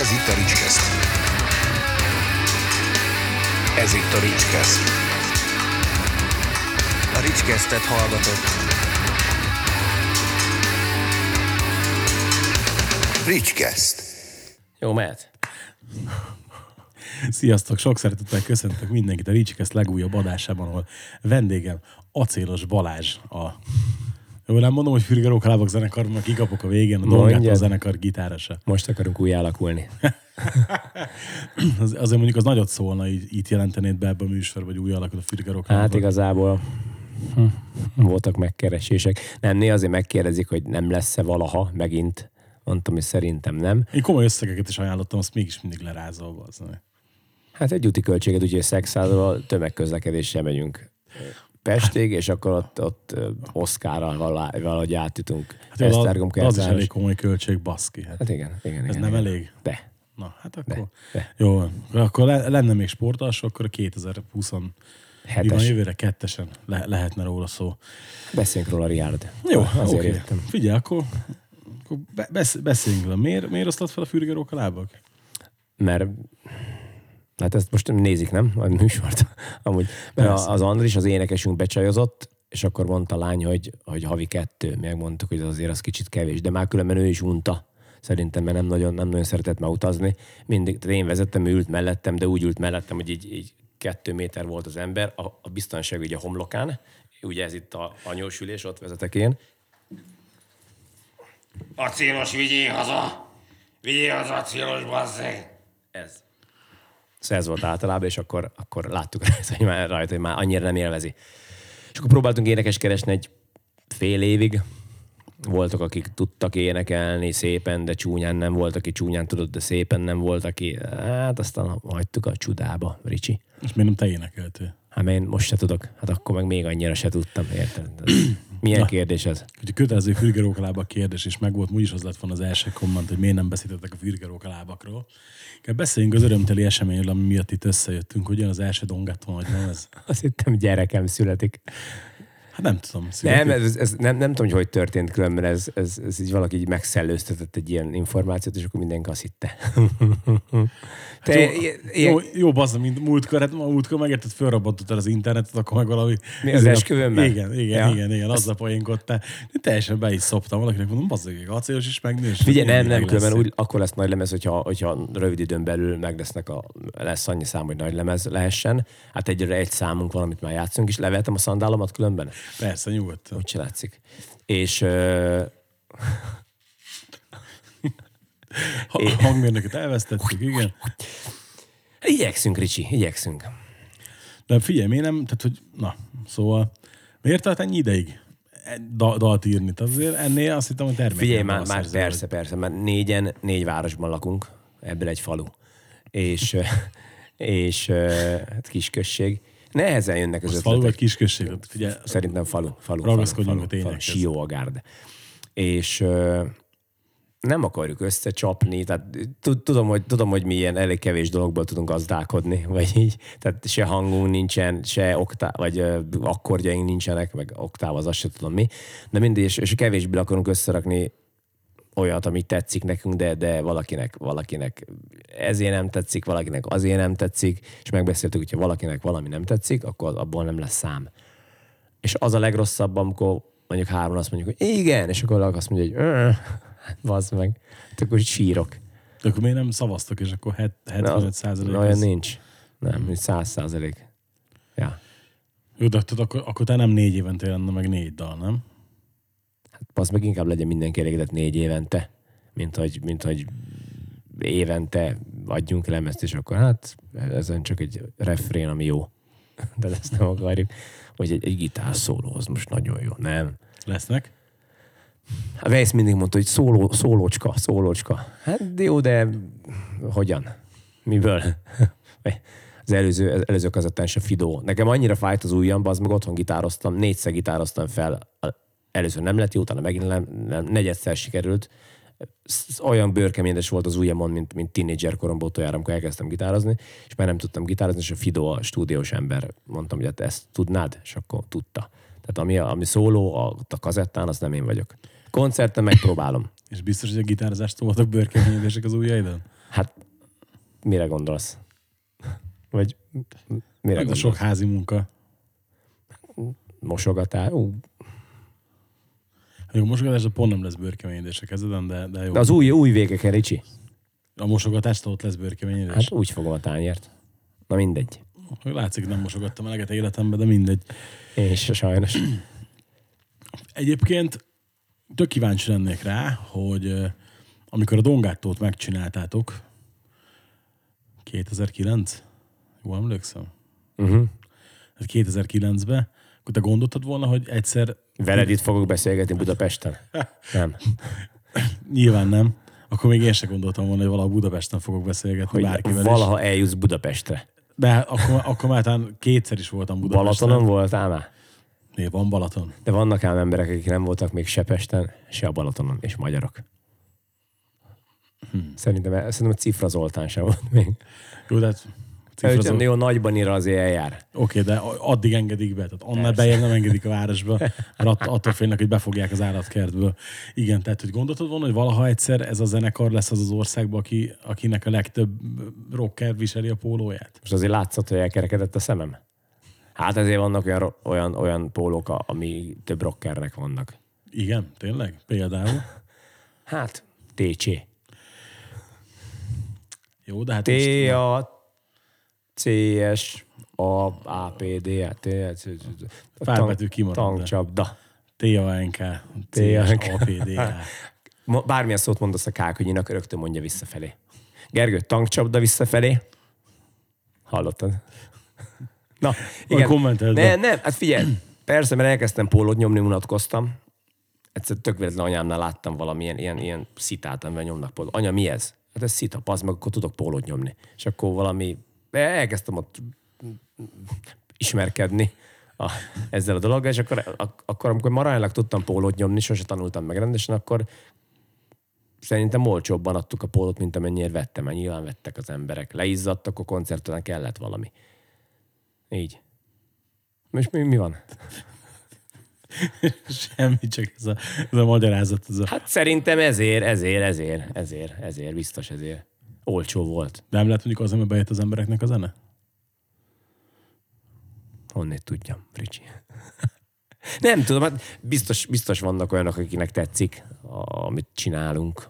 Ez itt a Ricskeszt. Ez itt a Ricskeszt. A Ricskesztet hallgatott. Ricskeszt. Jó, mehet. Sziasztok, sok szeretettel köszöntök mindenkit a Ricskeszt legújabb adásában, ahol vendégem Acélos Balázs a... Jól nem mondom, hogy Fürgeróklávok zenekarban kikapok a végén, a Dongató zenekar gitárosa. Most akarunk új alakulni. Azért mondjuk az nagyot szólna, itt jelentenéd be ebbe a műsorba, hogy új alakul a Fürgeróklávok. Hát igazából voltak megkeresések. Nem, néha azért megkérdezik, hogy nem lesz-e valaha megint. Mondtam, hogy szerintem nem. Én komoly összegeket is ajánlottam, azt mégis mindig lerázolva. Hát egy úti költséget, úgyhogy Szekszárdról tömegközlekedéssel megyünk Pestig, és akkor ott Oszkárral valahogy átjutunk. Hát Esztergom az is elég komoly költség, baszki. Hát igen. Ez nem elég? De. Na, hát akkor... De. Jó, akkor lenne még sportalsó, akkor a 2027-es jövőre kettesen lehetne róla szó. Beszéljünk róla, Riárd. Jó, azért értem. Figyelj, akkor beszéljünk róla. Miért osztott fel a Fürgeróklávok? Mert... Hát ezt most nézik, nem? A műsort. Amúgy. Mert az Andris, az énekesünk becsajozott, és akkor mondta a lány, hogy havi 2. Megmondtuk, hogy azért az kicsit kevés. De már különben ő is unta. Szerintem, mert nem nagyon szeretett már utazni. Mindig, tehát én vezettem, ő ült mellettem, de úgy ült mellettem, hogy így 2 méter volt az ember. A biztonság ugye a homlokán. Ugye ez itt a anyósülés, ott vezetek én. Acélos, vigyél haza! Vigyél haza, Acélos, bazzeg! Ez. Szóval ez volt általában, és akkor láttuk rajta, hogy már annyira nem élvezi. És akkor próbáltunk énekes keresni egy fél évig. Voltak, akik tudtak énekelni szépen, de csúnyán nem volt, aki csúnyán tudott, de szépen nem volt, aki... Hát aztán hagytuk a csudába, Ricsi. És miért nem te énekeltél? Hát én most se tudok. Hát akkor meg még annyira se tudtam, érted? Milyen kérdés ez? Hogy a kötelező Fürgeróklábak kérdés is megvolt, úgyis az lett volna az első komment, hogy miért nem beszéltetek a Fürgeróklábakról. Beszéljünk az örömteli eseményről, ami miatt itt összejöttünk, hogy az első Dongatón, hogy van ez. Azt hittem, gyerekem születik. Hát nem tudom. Nem, ez nem tudom, hogy történt különben, ez így valaki így megszellőztetett egy ilyen információt, és akkor mindenki azt hitte. Hát jó bazza, mint múltkor, hát múltkor megérted, fölrabbantottad az internetet, akkor meg valami... Mi az esküvőmben? Igen, azzal poénkodtál. Teljesen be is szoptam valakinek, mondom, bazza, hogy Acélos is megnős. Figyelj, nem, különben úgy, akkor lesz nagy lemez, hogyha rövid időn belül lesz annyi szám, hogy nagy lemez lehessen. Hát egyre egy számunk van, amit már játszunk, és levettem a szandálomat különben. Persze, nyugodtan. Úgy se látszik. És... A hangmérnöket elvesztettük, igen. Igyekszünk, Ricsi, igyekszünk. De figyelj, miért nem? Tehát, hogy, na, szóval, miért tart ennyi ideig dalt írni? Tehát azért ennél azt hittem, hogy termékeny. Figyelj, már persze, már négy városban lakunk, ebből egy falu. És hát kisközség. Nehezen jönnek az ötletek. Falu vagy kisközség? Szerintem falu. Ragaszkodjunk a tényekhez. Sió, Agárd. És nem akarjuk összecsapni, tehát tudom, hogy mi ilyen elég kevés dologból tudunk gazdálkodni, vagy így. Tehát se hangunk nincsen, se oktáv, vagy akkordjaink nincsenek, meg oktáv, az azt sem tudom mi. De mindig, és kevésbé akarunk összerakni olyat, ami tetszik nekünk, de valakinek ezért nem tetszik, valakinek azért nem tetszik, és megbeszéltük, hogyha valakinek valami nem tetszik, akkor abból nem lesz szám. És az a legrosszabb, amikor mondjuk 3-an azt mondjuk, hogy igen, és akkor azt mondja, hogy bazd meg, akkor sírok. De akkor miért nem szavaztok, és akkor 75% olyan nincs. Nem, 100%. Ja. Jó, de akkor te nem 4 évente jelenne meg 4 dal, nem? Az meg inkább legyen mindenki elégedett 4 évente, mint hogy évente adjunk lemezt, és akkor hát ezen csak egy refrén, ami jó. De ezt nem akarjuk. Vagy egy gitárszóló, az most nagyon jó, nem? Lesznek? A Weiss mindig mondta, hogy szólócska. Hát jó, de hogyan? Miből? Az előző kazettán se Fidó. Nekem annyira fájt az ujjamba, az meg otthon gitároztam, 4-szer gitároztam fel. Először nem lett jó, utána megint nem, 4-szer sikerült. Olyan bőrkeményes volt az ujjamon, mint tínédzser koromban utoljára, amikor elkezdtem gitározni, és már nem tudtam gitározni, és a Fidó, a stúdiós ember, mondtam, hogy hát ezt tudnád, és akkor tudta. Tehát ami szóló a kazettán, az nem én vagyok. Koncerten megpróbálom. És biztos, hogy a gitározástól voltak bőrkeményedések az ujjaidon? Hát mire gondolsz? Vagy mire gondolsz? Sok házi munka. Mosogatás. Jó, mosogatás, de pont nem lesz bőrkeményítés a kezeden, de jó. De az új végeken, Ricsi. A mosogatástól ott lesz bőrkeményítés. Hát úgy fogom a tányért. Na mindegy. Látszik, nem mosogattam eleget életemben, de mindegy. Én is, sajnos. Egyébként tök kíváncsi lennék rá, hogy amikor a Dongatót megcsináltátok, 2009? Jól emlékszem? Uh-huh. 2009-ben, akkor te gondoltad volna, hogy egyszer... Veled itt fogok beszélgetni Budapesten? Nem. Nyilván nem. Akkor még én sem gondoltam volna, hogy valaha Budapesten fogok beszélgetni bárkivel. Valaha eljutsz Budapestre. De akkor már talán kétszer is voltam Budapesten. Balatonon voltál már? Né, van Balaton. De vannak ám emberek, akik nem voltak még se Pesten, se a Balatonon, és magyarok. Szerintem a Cifra Zoltán sem volt még. Jó, tehát... Cifra jó, nagybanira azért eljár. Oké, de addig engedik be. Tehát annál bejebb nem engedik a városba, mert attól félnek, hogy befogják az állatkertből. Igen, tehát hogy gondoltad volna, hogy valaha egyszer ez a zenekar lesz az az országban, akinek a legtöbb rocker viseli a pólóját? Most azért látszott, hogy elkerekedett a szemem. Hát ezért vannak olyan pólók, ami több rockernek vannak. Igen, tényleg? Például? Hát, T-csé. Jó, de hát... T-A-C-S-A-A-P-D-A-T-S... Pár betű kimaradt. Tankcsapda. T-A-N-K-C-S-A-P-D-A. Bármilyen szót mondasz a K-könyének, rögtön mondja visszafelé. Gergő, tankcsapda visszafelé. Hallottad? Na, igen. Kommenteldbe. Nem, hát figyelj. Persze, mert elkezdtem pólót nyomni, unatkoztam. Egyszer tök véletlen anyámnál láttam valamilyen ilyen szitát, amivel nyomnak pólót. Anya, mi ez? Hát ez szita, passz meg, akkor tudok pólót nyomni. És akkor valami... Elkezdtem ott ismerkedni ezzel a dologgal, és akkor amikor maránylag tudtam pólót nyomni, sose tanultam meg rendesen, akkor szerintem olcsóbban adtuk a pólót, mint amennyire vettem. Nyilván vettek az emberek. Leizzadtak, a koncerten kellett valami. Így. És mi van? Semmi, csak ez a magyarázat. Hát szerintem ezért, biztos ezért. Olcsó volt. De nem lehet mondjuk az, ami bejött az embereknek a zene? Honnét tudjam, Ricsi. Nem tudom, hát biztos vannak olyanok, akinek tetszik, amit csinálunk.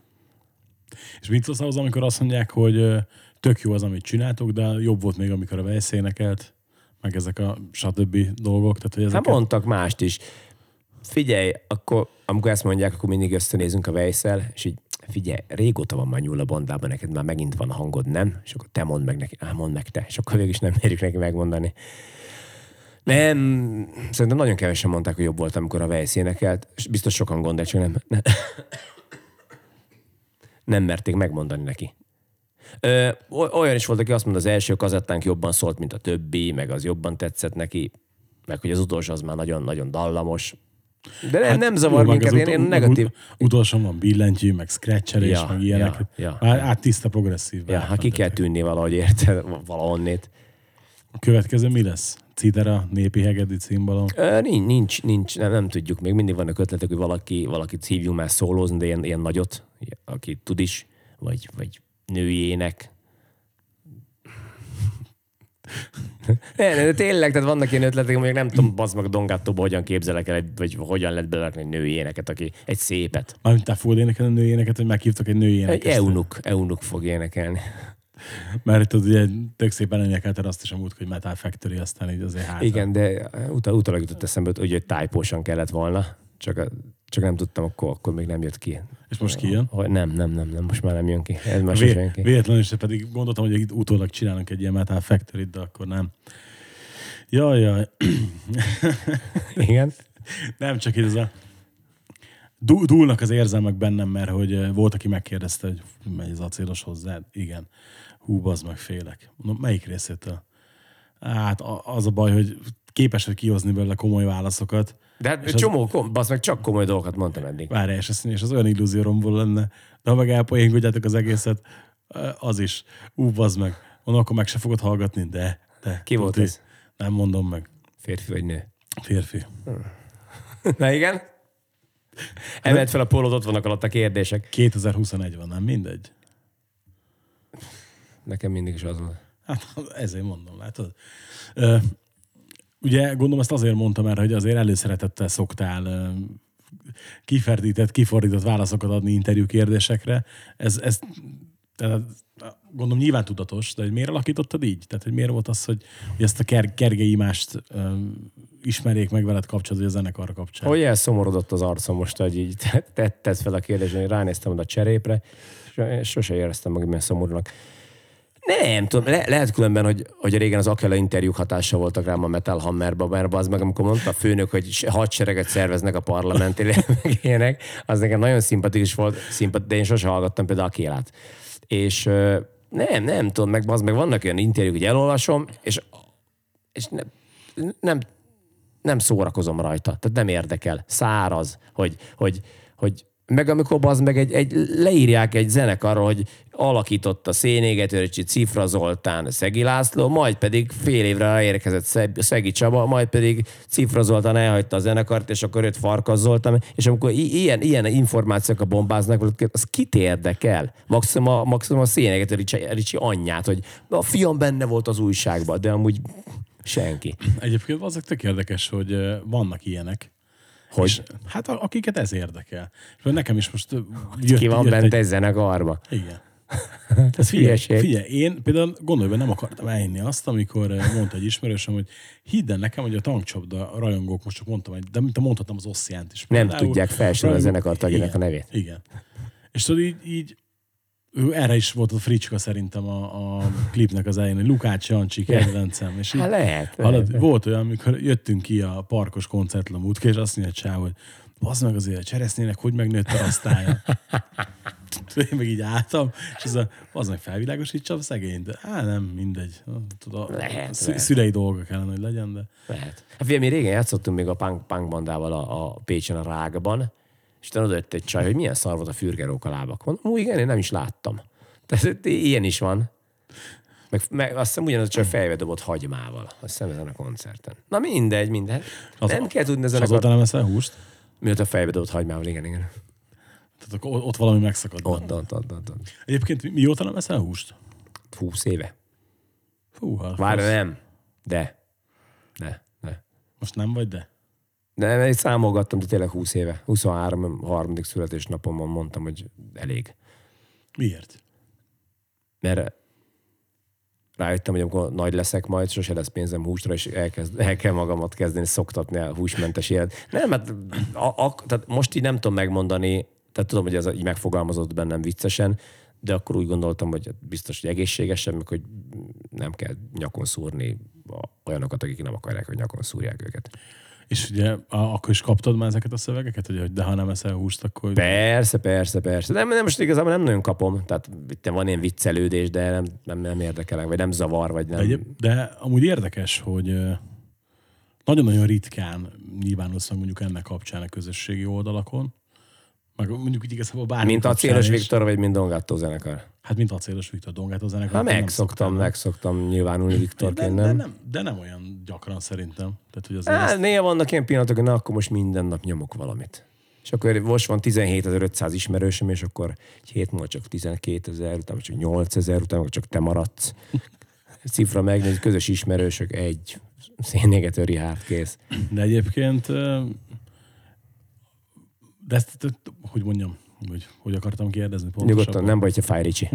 És mit szólsz ahhoz, amikor azt mondják, hogy tök jó az, amit csináltok, de jobb volt még, amikor a Weiss énekelt, meg ezek a stb. Dolgok. Tehát, hogy ezeket... Hát mondtak mást is. Figyelj, akkor, amikor ezt mondják, akkor mindig összenézünk a Weissel, és így figyelj, régóta van már nyúl a bandában, neked már megint van a hangod, nem? És akkor te mondd meg neki, mondd meg te. És akkor végül is nem érjük neki megmondani. Nem, szerintem nagyon kevesen mondták, hogy jobb volt, amikor a Weiss énekelt. Biztos sokan gondolják, csak nem merték megmondani neki. Olyan is volt, aki azt mondta, az első kazettánk jobban szólt, mint a többi, meg az jobban tetszett neki, meg hogy az utolsó az már nagyon-nagyon dallamos. De nem, hát, nem zavar minket, én negatív... Utolsó van billentyű, meg scratcherés, meg ilyenek. Hát tiszta progresszív. Hát ki kell tűnni valahogy, érted, valahonnét. A következő mi lesz? Cidera, népi hegedű címbalom? Nincs, nem tudjuk. Még mindig vannak ötletek, hogy valakit hívjunk már szólózni, de ilyen nagyot, aki tud is, vagy nőjének. De tényleg, tehát vannak ilyen ötletek, mondjuk nem tudom, bazd meg Dongatóba, hogyan képzelek el, vagy hogyan lehet belelakni egy nőjéneket, aki egy szépet. Mármint te fogod énekelni a nőjéneket, vagy meghívtok egy nőjéneket? Egy eunuk fog énekelni. Mert tudod, ugye tök szépen énekelted azt is a múlt, hogy Metal Factory, aztán így azért hátra. Igen, de utólag jutott eszembe, hogy tájpósan kellett volna, csak nem tudtam, akkor még nem jött ki. És most kijön? Nem, most már nem jön ki. Ez már jön ki. Véletlenül is, pedig gondoltam, hogy itt utólag csinálunk egy ilyen Metal Factory-t, de akkor nem. Jajjaj. Igen? Nem, csak itt ez a... Dúlnak az érzelmek bennem, mert hogy volt, aki megkérdezte, hogy megy az Acélos hozzád. Igen. Hú, bazd meg, félek. Mondom, melyik részétől? Hát az a baj, hogy képes vagy kihozni belőle komoly válaszokat. De hát és csomó, bassz meg csak komoly dolgokat mondtam eddig. Várjál, és az olyan illúzió romból lenne. De ha meg elpoénkodjátok az egészet, az is. Bassz meg. Mondom, akkor meg se fogod hallgatni, de. Ki volt ez? Nem mondom meg. Férfi vagy nő? Férfi. Na igen? Emeld fel a pólót, ott vannak alatt a kérdések. 2021 van, nem mindegy. Nekem mindig is az van. Hát ezért mondom, látod. Ugye gondolom ezt azért mondtam már, hogy azért előszeretettel szoktál kifordított válaszokat adni interjú kérdésekre. Ez tehát, gondolom nyilván tudatos, de hogy miért alakítottad így? Tehát, hogy miért volt az, hogy ezt a kerge imást ismerjék meg veled kapcsolatban, hogy a zenekar kapcsán? Hogy elszomorodott az arcom most, hogy így tetted fel a kérdést, hogy ránéztem oda a cserépre, és sose éreztem magam ilyen szomorúnak. Nem tudom, lehet különben, hogy régen az Aquila interjúk hatása voltak rám a Metal Hammerba, mert az meg amikor mondta a főnök, hogy hadsereget szerveznek a parlamentére, meg ilyenek, az nekem nagyon szimpatikus volt, de én sose hallgattam például Aquilát. És nem tudom, meg vannak olyan interjúk, hogy elolvasom, és nem szórakozom rajta, tehát nem érdekel. Száraz, hogy meg amikor az meg leírják egy zenekarról, hogy alakított a Szénégető Ricsi, Cifra Zoltán, Szegi László, majd pedig fél évre érkezett Szegi Csaba, majd pedig Cifra Zoltán elhagyta a zenekart, és akkor jött Farkas Zoltán, és amikor ilyen információkat bombáznak, az kit érdekel? Maximum a Szénégető Ricsi anyját, hogy a fiam benne volt az újságban, de amúgy senki. Egyébként azok tök érdekes, hogy vannak ilyenek. Hogy? És, hát akiket ez érdekel. És nekem is most ki van bent egy zenekarba. Igen. Ez figyelj, én például gondolj, nem akartam elhinni azt, amikor mondta egy ismerősöm, hogy hidd el nekem, hogy a Tankcsapda rajongók, most csak mondtam, de mint mondhatom az Ossziánt is. Nem például, tudják felsorolni a zenekar tagjának a nevét. Igen. És tudod, így erre is volt a fricska szerintem a klipnek az elején, hogy Lukács Jancsi kedvencem. És így, lehet. Volt olyan, amikor jöttünk ki a parkos koncertlamútké, és azt mondja Csáv, hogy bazd meg azért a cseresznének, hogy megnőtt a rasztája. Én meg így álltam, és ez bazd meg felvilágosítsa a szegényt. De nem, mindegy. Tudod, szülei dolga kellene, hogy legyen, de... Lehet. Hát figyelj, mi régen játszottunk még a punk bandával a Pécsen, a Rágban, és utána oda jött egy csaj, hogy milyen szar volt a Fürgeróklávok. Mondom, igen, én nem is láttam. Tehát ilyen is van. Meg azt hiszem ugyanaz, csak fejbe dobott hagymával. Azt hiszem ezen a koncerten. Na mindegy. Nem kell tudni ezen a koncerten. És azóta nem eszel húst? Mióta fejbe dobott hagymával, igen. Tehát akkor ott valami megszakadt. Ott. Egyébként mióta nem eszel húst? 20 éve. Húha. Várj, nem. De. Most nem vagy, de? Nem, én számolgattam, de tényleg 20 éve. 23. 3. születésnapomon mondtam, hogy elég. Miért? Mert rájöttem, hogy amikor nagy leszek majd, sose lesz pénzem húsra, és el kell magamat kezdeni szoktatni a húsmentes élet. Nem, hát tehát most így nem tudom megmondani, tehát tudom, hogy ez így megfogalmazott bennem viccesen, de akkor úgy gondoltam, hogy biztos, hogy egészségesen, meg hogy nem kell nyakon szúrni olyanokat, akik nem akarják, hogy nyakon szúrják őket. És ugye akkor is kaptad már ezeket a szövegeket, hogy de ha nem eszel húst, akkor... Persze. Nem, most igazából nem nagyon kapom. Tehát itt van ilyen viccelődés, de nem érdekelek, vagy nem zavar, vagy nem... De amúgy érdekes, hogy nagyon-nagyon ritkán nyilvánosszak mondjuk ennek kapcsán a közösségi oldalakon. Meg mondjuk így igazából bármi mint Acélos Viktor, vagy mint Dongató zenekar? Hát mint Acélos Viktor, Dongató zenekar. Hát megszoktam nyilvánulni Viktorként, nem? De nem olyan gyakran szerintem. Tehát, hogy néha vannak ilyen pillanatok, hogy akkor most minden nap nyomok valamit. És akkor most van 17.500 ismerősöm, és akkor egy hét múlva csak 12.000, utána csak 8.000, utána csak te maradsz. Cifra megnéz, közös ismerősök, egy Szénégető Rihárd, kész. De egyébként... De ezt, hogy mondjam, hogy akartam kérdezni pontosabban. Nyugodtan, nem baj, hogy fáj, Ricsi.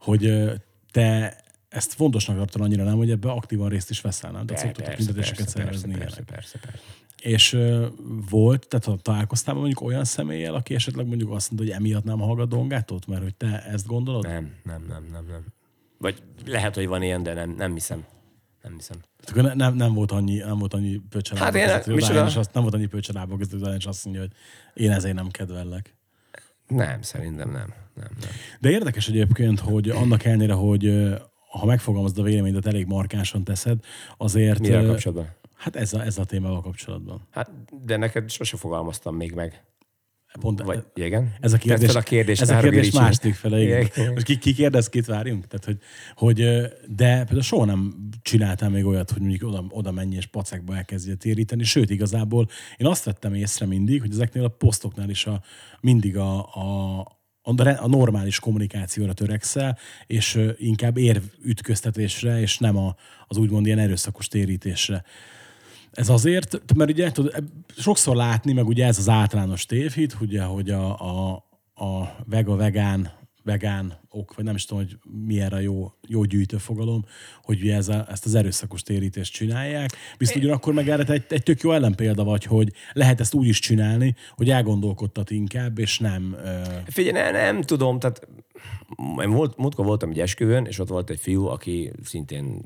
Hogy te ezt fontosnak tartod annyira, nem, hogy ebbe aktívan részt is veszel, nem? De szoktatok tüntetéseket szervezni. Persze. És volt, tehát találkoztál mondjuk olyan személlyel, aki esetleg mondjuk azt mondta, hogy emiatt nem hallgat Dongátót, mert hogy te ezt gondolod? Nem. Vagy lehet, hogy van ilyen, de nem hiszem. Nem volt annyi pöcselába nem volt annyi pöcselába között, és azt mondja, hogy én ezért nem kedvellek. Nem, szerintem nem. De érdekes egyébként, hogy annak ellenére, hogy ha megfogalmazod a véleményedet, elég markánsan teszed, azért... Mivel kapcsolatban? Hát ez a témával kapcsolatban. Hát, de neked sose fogalmaztam még meg. Pont, vagy, igen? Ez a kérdés másik fele, igen. Most ki kérdez, kit várjunk? Tehát, de például soha nem csináltál még olyat, hogy mondjuk oda menj és pacekba elkezdje téríteni, sőt, igazából én azt vettem észre mindig, hogy ezeknél a posztoknál is mindig a a normális kommunikációra törekszel, és inkább érvütköztetésre, és nem az úgymond ilyen erőszakos térítésre. Ez azért, mert ugye sokszor látni, meg ugye ez az általános tévhit, ugye, hogy a vegán ok, vagy nem is tudom, hogy milyen a jó gyűjtőfogalom, hogy ugye ezt az erőszakos térítést csinálják. Viszont ugyanakkor meg erre egy tök jó ellenpélda vagy, hogy lehet ezt úgy is csinálni, hogy elgondolkodtat inkább, és nem... Figyelj, nem tudom, tehát múltkor voltam egy esküvőn, és ott volt egy fiú, aki szintén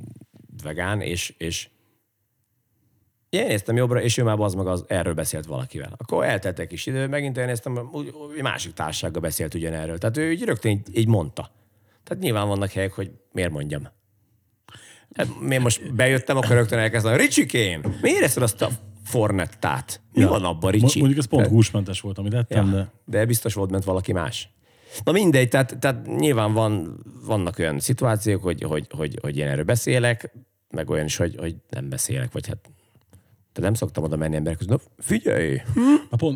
vegán, és én néztem jobbra, és ő már erről beszélt valakivel. Akkor eltelt egy kis idő, megint én néztem, egy másik társasággal beszélt ugyanerről. Tehát ő rögtön így mondta. Tehát nyilván vannak helyek, hogy miért mondjam. Hát én most bejöttem, akkor rögtön elkezdtem, Ricsikém, miért érezted azt a fornettát? Mi van abban, Ricsi? Mondjuk ez pont húsmentes volt, amit ettem, de biztos volt ment valaki más. Na mindegy, tehát nyilván vannak olyan szituációk, hogy én erről beszélek, meg olyan is, hogy nem beszélek, vagy hát nem szoktam oda menni emberek között. Na, figyelj!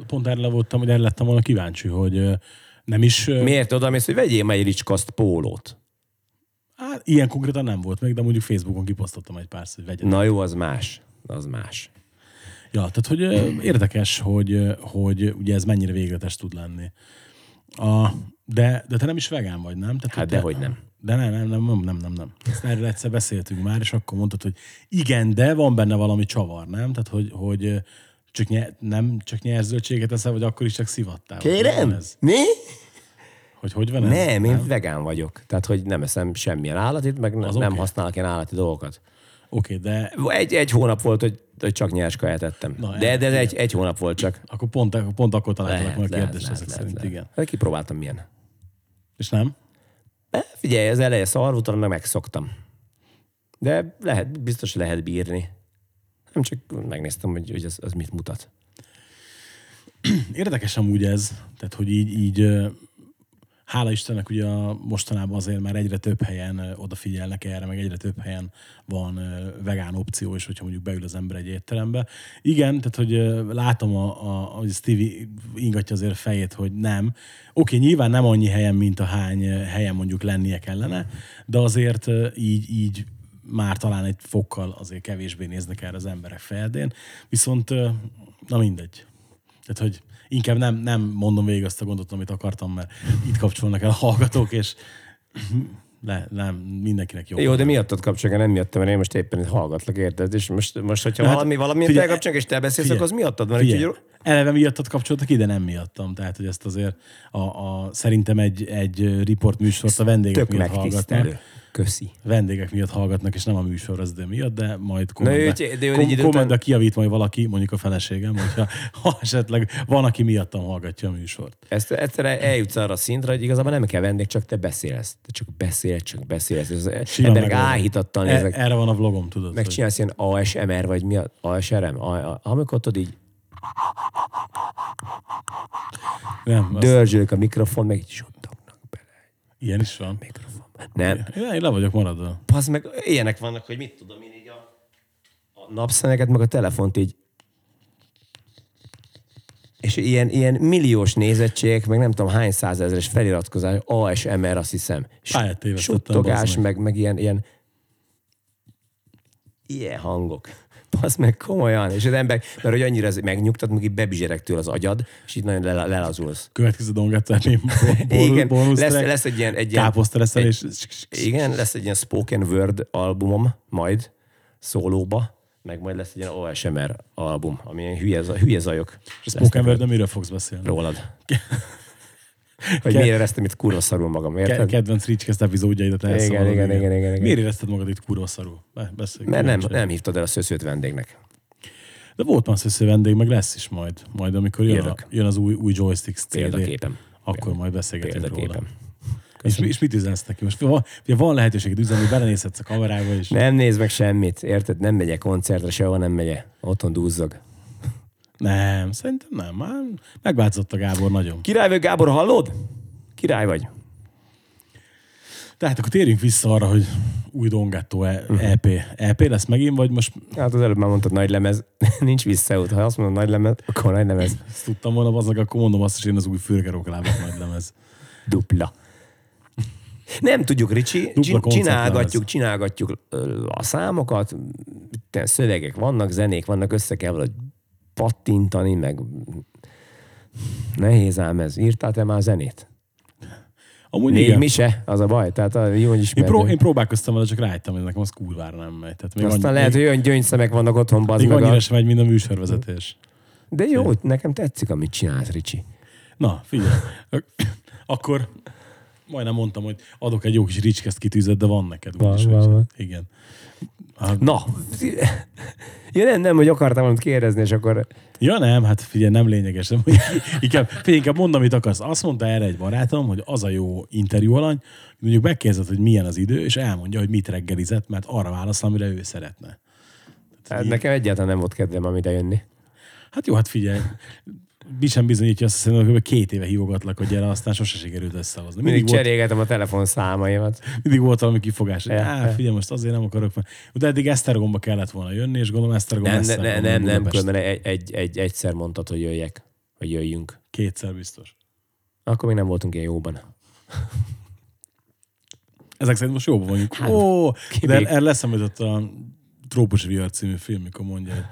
Pont erre voltam, hogy erre lettem volna kíváncsi, hogy nem is... Miért odamész, hogy vegyél már egy Ricskeszt pólót? Hát, ilyen konkrétan nem volt meg, de mondjuk Facebookon kiposztottam egy pár szót, hogy vegyed. Na jó, az más. Az más. Ja, tehát hogy érdekes, hogy ugye ez mennyire végletes tud lenni. De te nem is vegán vagy, nem? Tehát, hát dehogy nem. De nem. Ezt erről egyszer beszéltünk már, és akkor mondtad, hogy igen, de van benne valami csavar, nem? Tehát, hogy csak nyerzöldséget eszel, vagy akkor is csak szivattál. Kérem? Mi? Hogy van ez? Nem, én vegán vagyok. Tehát, hogy nem eszem semmilyen állatit, meg nem használok ilyen állati dolgokat. Oké, de... Egy hónap volt, hogy csak nyers kaját ettem. Na, de egy hónap volt csak. Akkor pont akkor találtak meg a kérdést ezek szerint, igen. Kipróbáltam milyen. És nem? Figyelj, az eleje szar, utána meg megszoktam. De biztos lehet bírni. Nem csak megnéztem, hogy az mit mutat. Érdekes amúgy ez. Tehát, hogy így hála Istennek ugye mostanában azért már egyre több helyen odafigyelnek erre, meg egyre több helyen van vegán opció is, hogyha mondjuk beül az ember egy étterembe. Igen, tehát hogy látom, hogy Stevie ingatja azért fejét, hogy nem. Oké, nyilván nem annyi helyen, mint a hány helyen mondjuk lennie kellene, de azért így már talán egy fokkal azért kevésbé néznek erre az emberek fejedén. Viszont, na mindegy. Tehát, hogy inkább nem mondom végig azt a gondot, amit akartam, mert itt kapcsolnak el a hallgatók, és nem, mindenkinek jó. Jó, de miattad kapcsolnak, nem miattam, mert én most éppen itt hallgatlak, érted? És most hogyha valami elkapcsolnak, és te beszélsz, akkor az miattad van. Eleve miattad kapcsoltak ide, nem miattam. Tehát, hogy ezt azért szerintem egy riport műsort a vendégek miatt hallgatnak. Köszi. Vendégek miatt hallgatnak, és nem a műsor az miatt, de majd kommentbe kijavít majd valaki, mondjuk a feleségem, hogyha esetleg van, aki miattam hallgatja a műsort. Ezt egyszerűen eljutsz arra a szintre, hogy igazából nem kell vendég, csak te beszélsz. Te csak beszélsz. Az emberek áhítattal néznek. Erre van a vlogom, tudod. Megcsinálsz ilyen ASMR, vagy mi a ASRM? Amikor tudod így... Dörzsölök a mikrofon, meg így suttognak bele. Ilyen is van. Mikrofon. Nem. Én le vagyok maradva. Pasz meg, ilyenek vannak, hogy mit tudom én így a napszemeket, meg a telefont így. És ilyen milliós nézettségek, meg nem tudom hány százezeres feliratkozás, ASMR azt hiszem. Suttogás, meg ilyen hangok. Pasz meg komolyan. És az ember, mert hogy annyira megnyugtat, meg így bebizsereg tőle az agyad, és így nagyon lelazulsz. Következő Dongató. Igen, lesz egy ilyen... Káposztereszelés. Igen, lesz egy ilyen spoken word albumom, majd szólóba, meg majd lesz egy ilyen ASMR album, ami ilyen hülye zajok. Spoken word, de miről fogsz beszélni? Rólad. Hogy miért éreztem itt kurva szarul magam, érted? Kedvenc Ricskeszt epizódjaidat elszabadod. Igen. Miért érezted magad itt kurva szarul? Mert nem hívtad el a szöszőt vendégnek. De volt már szösző vendég, meg lesz is majd amikor jön az új joystick CD. Példaképpen. Akkor majd beszélgetünk róla. És mit üzensz neki most? Van lehetőséged üzenni, hogy belenézhetsz a kamerába is. Nem nézd meg semmit, érted? Nem megyek koncertre, sehova nem megyek. Otthon dúzzag. Nem, szerintem nem. Már megváltozott a Gábor nagyon. Király vagy, Gábor, hallod? Király vagy. Tehát akkor térjünk vissza arra, hogy új Dongató EP. EP lesz megint, vagy most... Hát az előbb már mondtad nagy lemez. Nincs visszaút. Ha azt mondod nagy lemez, akkor nagy lemez. Ezt tudtam volna, akkor mondom azt, hogy én az új Fürgeróklávok nagy lemez. Dupla. Nem tudjuk, Ricsi, csinálgatjuk a számokat, szövegek vannak, zenék vannak, össze kell valahogy pattintani, meg nehéz ám ez. Írtál te már zenét? Amúgy még igen. Mi se, az a baj. Tehát a jó ismerő. Én próbálkoztam vele, csak rájöttem, hogy nekem az kurvára nem megy. Tehát még aztán lehet, hogy olyan gyöngyszemek vannak otthon, bazd meg. Még annyira sem megy, mint a műsorvezetés. De jó, hogy nekem tetszik, amit csinálsz, Ricsi. Na, figyelj. Akkor majdnem mondtam, hogy adok egy jó kis Ricskeszt kitűzet, de van neked. Van. Igen. Hát... Na. Ja nem, hogy akartam valamit kérdezni, és akkor... Ja nem, hát figyelj, nem lényeges. Nem, inkább mondd, amit akarsz. Azt mondta erre egy barátom, hogy az a jó interjú alany, mondjuk megkérdezett, hogy milyen az idő, és elmondja, hogy mit reggelizett, mert arra válaszol, amire ő szeretne. Hát nekem egyáltalán nem volt kedvem, amire jönni. Hát jó, hát figyelj. Mi sem bizonyítja, azt hiszem, hogy 2 éve hívogatlak, hogy gyere, aztán sose sikerült összehozni. Mindig cserélgetem a telefonszámaimat. Mindig volt valami kifogás. Figyelj, most azért nem akarok. De eddig Esztergomba kellett volna jönni, és gondolom Esztergom lesz. Nem, különben egyszer mondtad, hogy jöjjek, hogy jöjjünk. 2-szer biztos. Akkor még nem voltunk ilyen jóban. Ezek szerint most jóban vagyunk. Hát, de erre leszemültött a Trópusi vihar című film, mikor mondja, hogy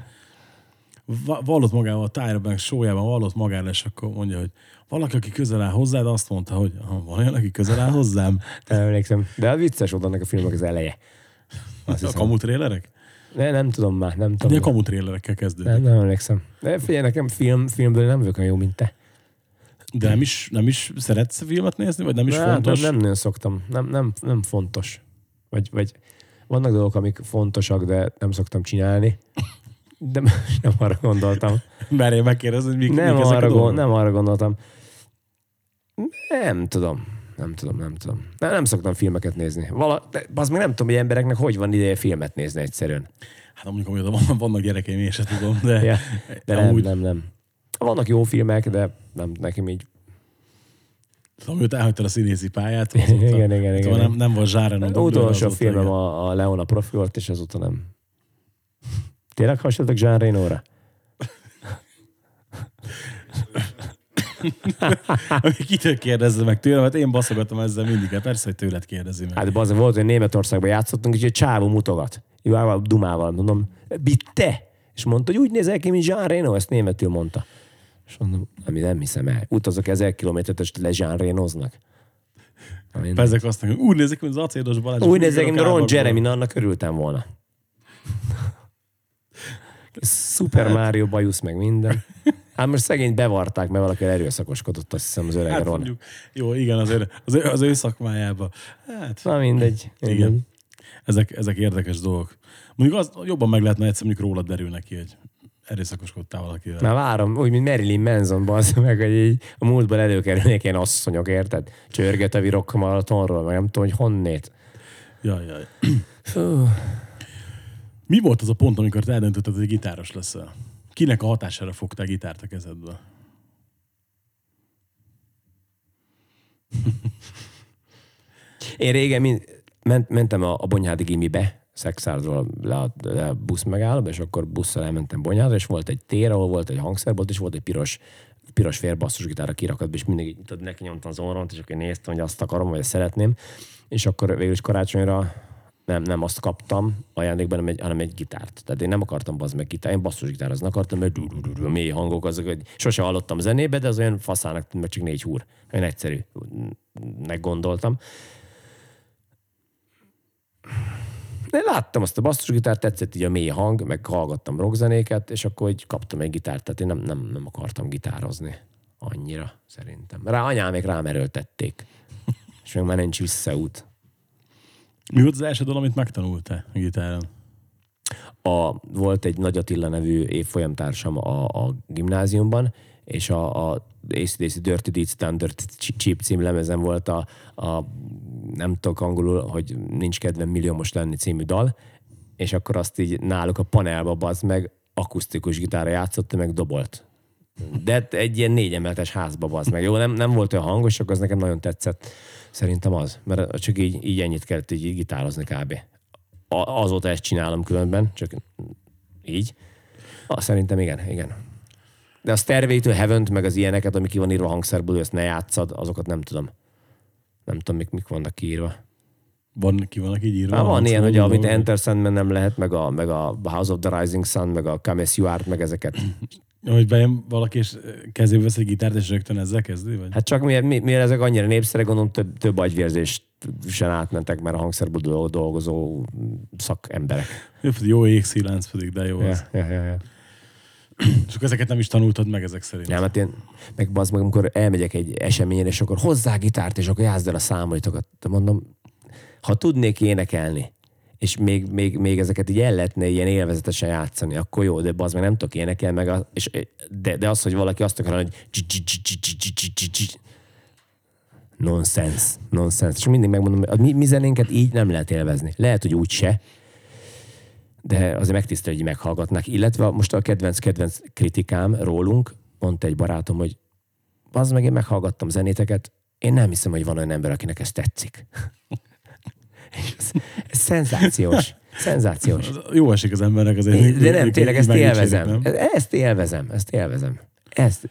vallott magával a Tyra Banks showjában, vallott magára, és akkor mondja, hogy valaki, aki közel áll hozzád, azt mondta, hogy van olyan, aki közel áll hozzám. Nem emlékszem. De vicces volt annak a filmnek az eleje. A kamutrélerek? Nem tudom már. Nem tudom. A kamutrélerekkel kezdődik. Nem emlékszem. De figyelj, nekem filmből nem vagyok olyan jó, mint te. De nem is szeretsz filmet nézni, vagy nem is fontos? Nem szoktam. Nem fontos. Vagy vannak dolgok, amik fontosak, de nem szoktam csinálni. De nem arra gondoltam. Mert én megkérdezni, hogy mik ezek a dolgok? Nem arra gondoltam. Nem tudom. Nem szoktam filmeket nézni. Azt még nem tudom, hogy embereknek hogy van ideje filmet nézni egyszerűen. Hát mondjuk, hogy vannak gyerekeim, én sem tudom, de... Ja, de nem. Vannak jó filmek, de nem nekem így... Tudom, hogy elhagytad a színészi pályát. Igen. Nem volt Jean Reno. Utolsó filmem a Leona Profi volt, és azóta nem... Tényleg hasonlítok Jean Renóra? Kitől kérdezze meg tőlem? Hát én baszogatom ezzel mindig. Persze, hogy tőled kérdezi meg. Hát bazd, volt, hogy Németországban játszottunk, és egy csávó mutogat. Jóval dumával, mondom, bitte! És mondta, hogy úgy nézel ki, mint Jean Reno, ezt németül mondta. És mondom, ami nem hiszem el. Utazok 1000 kilométert, és le Jean Renoznak. Ezek azt mondják, úgy nézek, mint az Acélos Balázs. Úgy nézek, mint a Ron Jeremy, annak örültem volna. Super Mario bajusz, meg minden. Hát most szegényt bevarták, mert valaki erőszakoskodott, azt hiszem, az öreg hát, Ron. Mondjuk, jó, igen, az ő szakmájában. Hát, na mindegy. Igen. Ezek érdekes dolgok. Mondjuk az jobban meg lehetne egyszer, mondjuk rólad derül neki, hogy erőszakoskodtál valakivel. Na várom, úgy, mint Marilyn Mansonban, az meg, hogy így a múltban előkerülnek ilyen asszonyok, érted? Csörget a Rockmaratonról, meg nem tudom, hogy honnét. Jaj. Mi volt az a pont, amikor te eldöntötted, hogy gitáros leszel? Kinek a hatására fogtál gitárt a kezedbe? Én régen mentem a Bonyhádi Gimibe, Szekszárdról le a busz megállóba, és akkor busszal elmentem Bonyhádra, és volt egy tér, ahol volt egy hangszerbolt, és volt egy piros fér basszusgitárra kirakatba, és mindig így neki nyomtam az orront, és akkor néztem, hogy azt akarom, vagy azt szeretném. És akkor végül is karácsonyra nem azt kaptam ajándékban, hanem egy gitárt. Tehát én nem akartam meg gitárt, én basszusgitározni akartam, mert mély hangok azok, hogy sose hallottam zenébe, de az olyan faszának, mert csak 4 húr. Olyan egyszerűnek gondoltam. Én láttam azt a basszusgitárt, tetszett így a mély hang, meg hallgattam rockzenéket, és akkor így kaptam egy gitárt, tehát én nem akartam gitározni annyira, szerintem. Anyámék rám erőltették, és még már nincs visszaút. Mi volt az első dolog, amit megtanultál a gitáron? Volt egy Nagy Attila nevű évfolyamtársam a gimnáziumban, és a ACDC Dirty Deeds Standard Cheap című lemezen volt a nem tudok angolul, hogy nincs kedvem milliómos lenni című dal, és akkor azt így náluk a panelba bazd meg akusztikus gitára játszott, meg dobolt. De egy ilyen 4 emeletes házba bazd meg. Jó, nem volt olyan hangos, csak az nekem nagyon tetszett. Szerintem az, mert csak így ennyit kellett így gitározni kb. Azóta ezt csinálom különben, csak így. Szerintem igen. De a Stairway to Heaven-t, meg az ilyeneket, ami ki van írva hangszerből, hogy ezt ne játszad, azokat nem tudom. nem tudom, mik vannak írva. Vannak így írva? Van ilyen, hogy amit Enter Sandman nem lehet, meg a House of the Rising Sun, meg a Camus Yuart, meg ezeket. Hogy bejön valaki, és kezébe vesz egy gitárt, és rögtön ezzel kezdi? Vagy? Hát csak miért ezek annyira népszerű, gondolom több agyvérzést sem átmentek, mert a hangszerből dolgozó szakemberek. Jó égszilánc pedig, de jó az. Ja. És ezeket nem is tanultad meg ezek szerint. Nem, hát én meg amikor elmegyek egy eseményre, és akkor hozzá gitárt, és akkor játszd el a számaitokat. De mondom, ha tudnék énekelni, és még ezeket így el lehetne ilyen élvezetesen játszani, akkor jó, de bazd meg nem tudok énekelni, de az, hogy valaki azt akarja, hogy nonsense. És mindig megmondom, hogy mi zenénket így nem lehet élvezni. Lehet, hogy úgy se, de azért megtisztelő, hogy meghallgatnak. Illetve most a kedvenc kritikám rólunk, mondta egy barátom, hogy bazd meg, én meghallgattam zenéteket, én nem hiszem, hogy van olyan ember, akinek ez tetszik. Ez szenzációs. Jó esik az embernek azért. De nem, tényleg ezt élvezem. Ezt élvezem.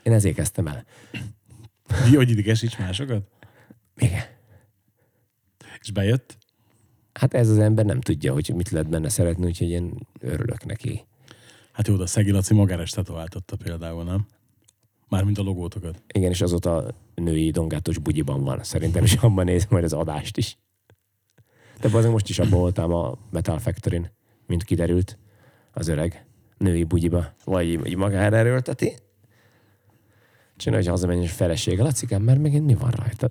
Én ezért kezdtem el. Hogy idegesíts másokat? Igen. És bejött? Hát ez az ember nem tudja, hogy mit lehet benne szeretni, úgyhogy én örülök neki. Hát jó, de Szegi Laci magára is tetováltatta például, nem? Mármint a logótokat. Igen, és azóta női dongátós bugyiban van. Szerintem is abban néz majd az adást is. De azért most is abban voltam a Metal Factory-n, mint kiderült, az öreg női bugyiba. Vagy magára erőlteti. Csinálj, hogy hazamenj, és felesége. Lacikám, mert megint mi van rajta?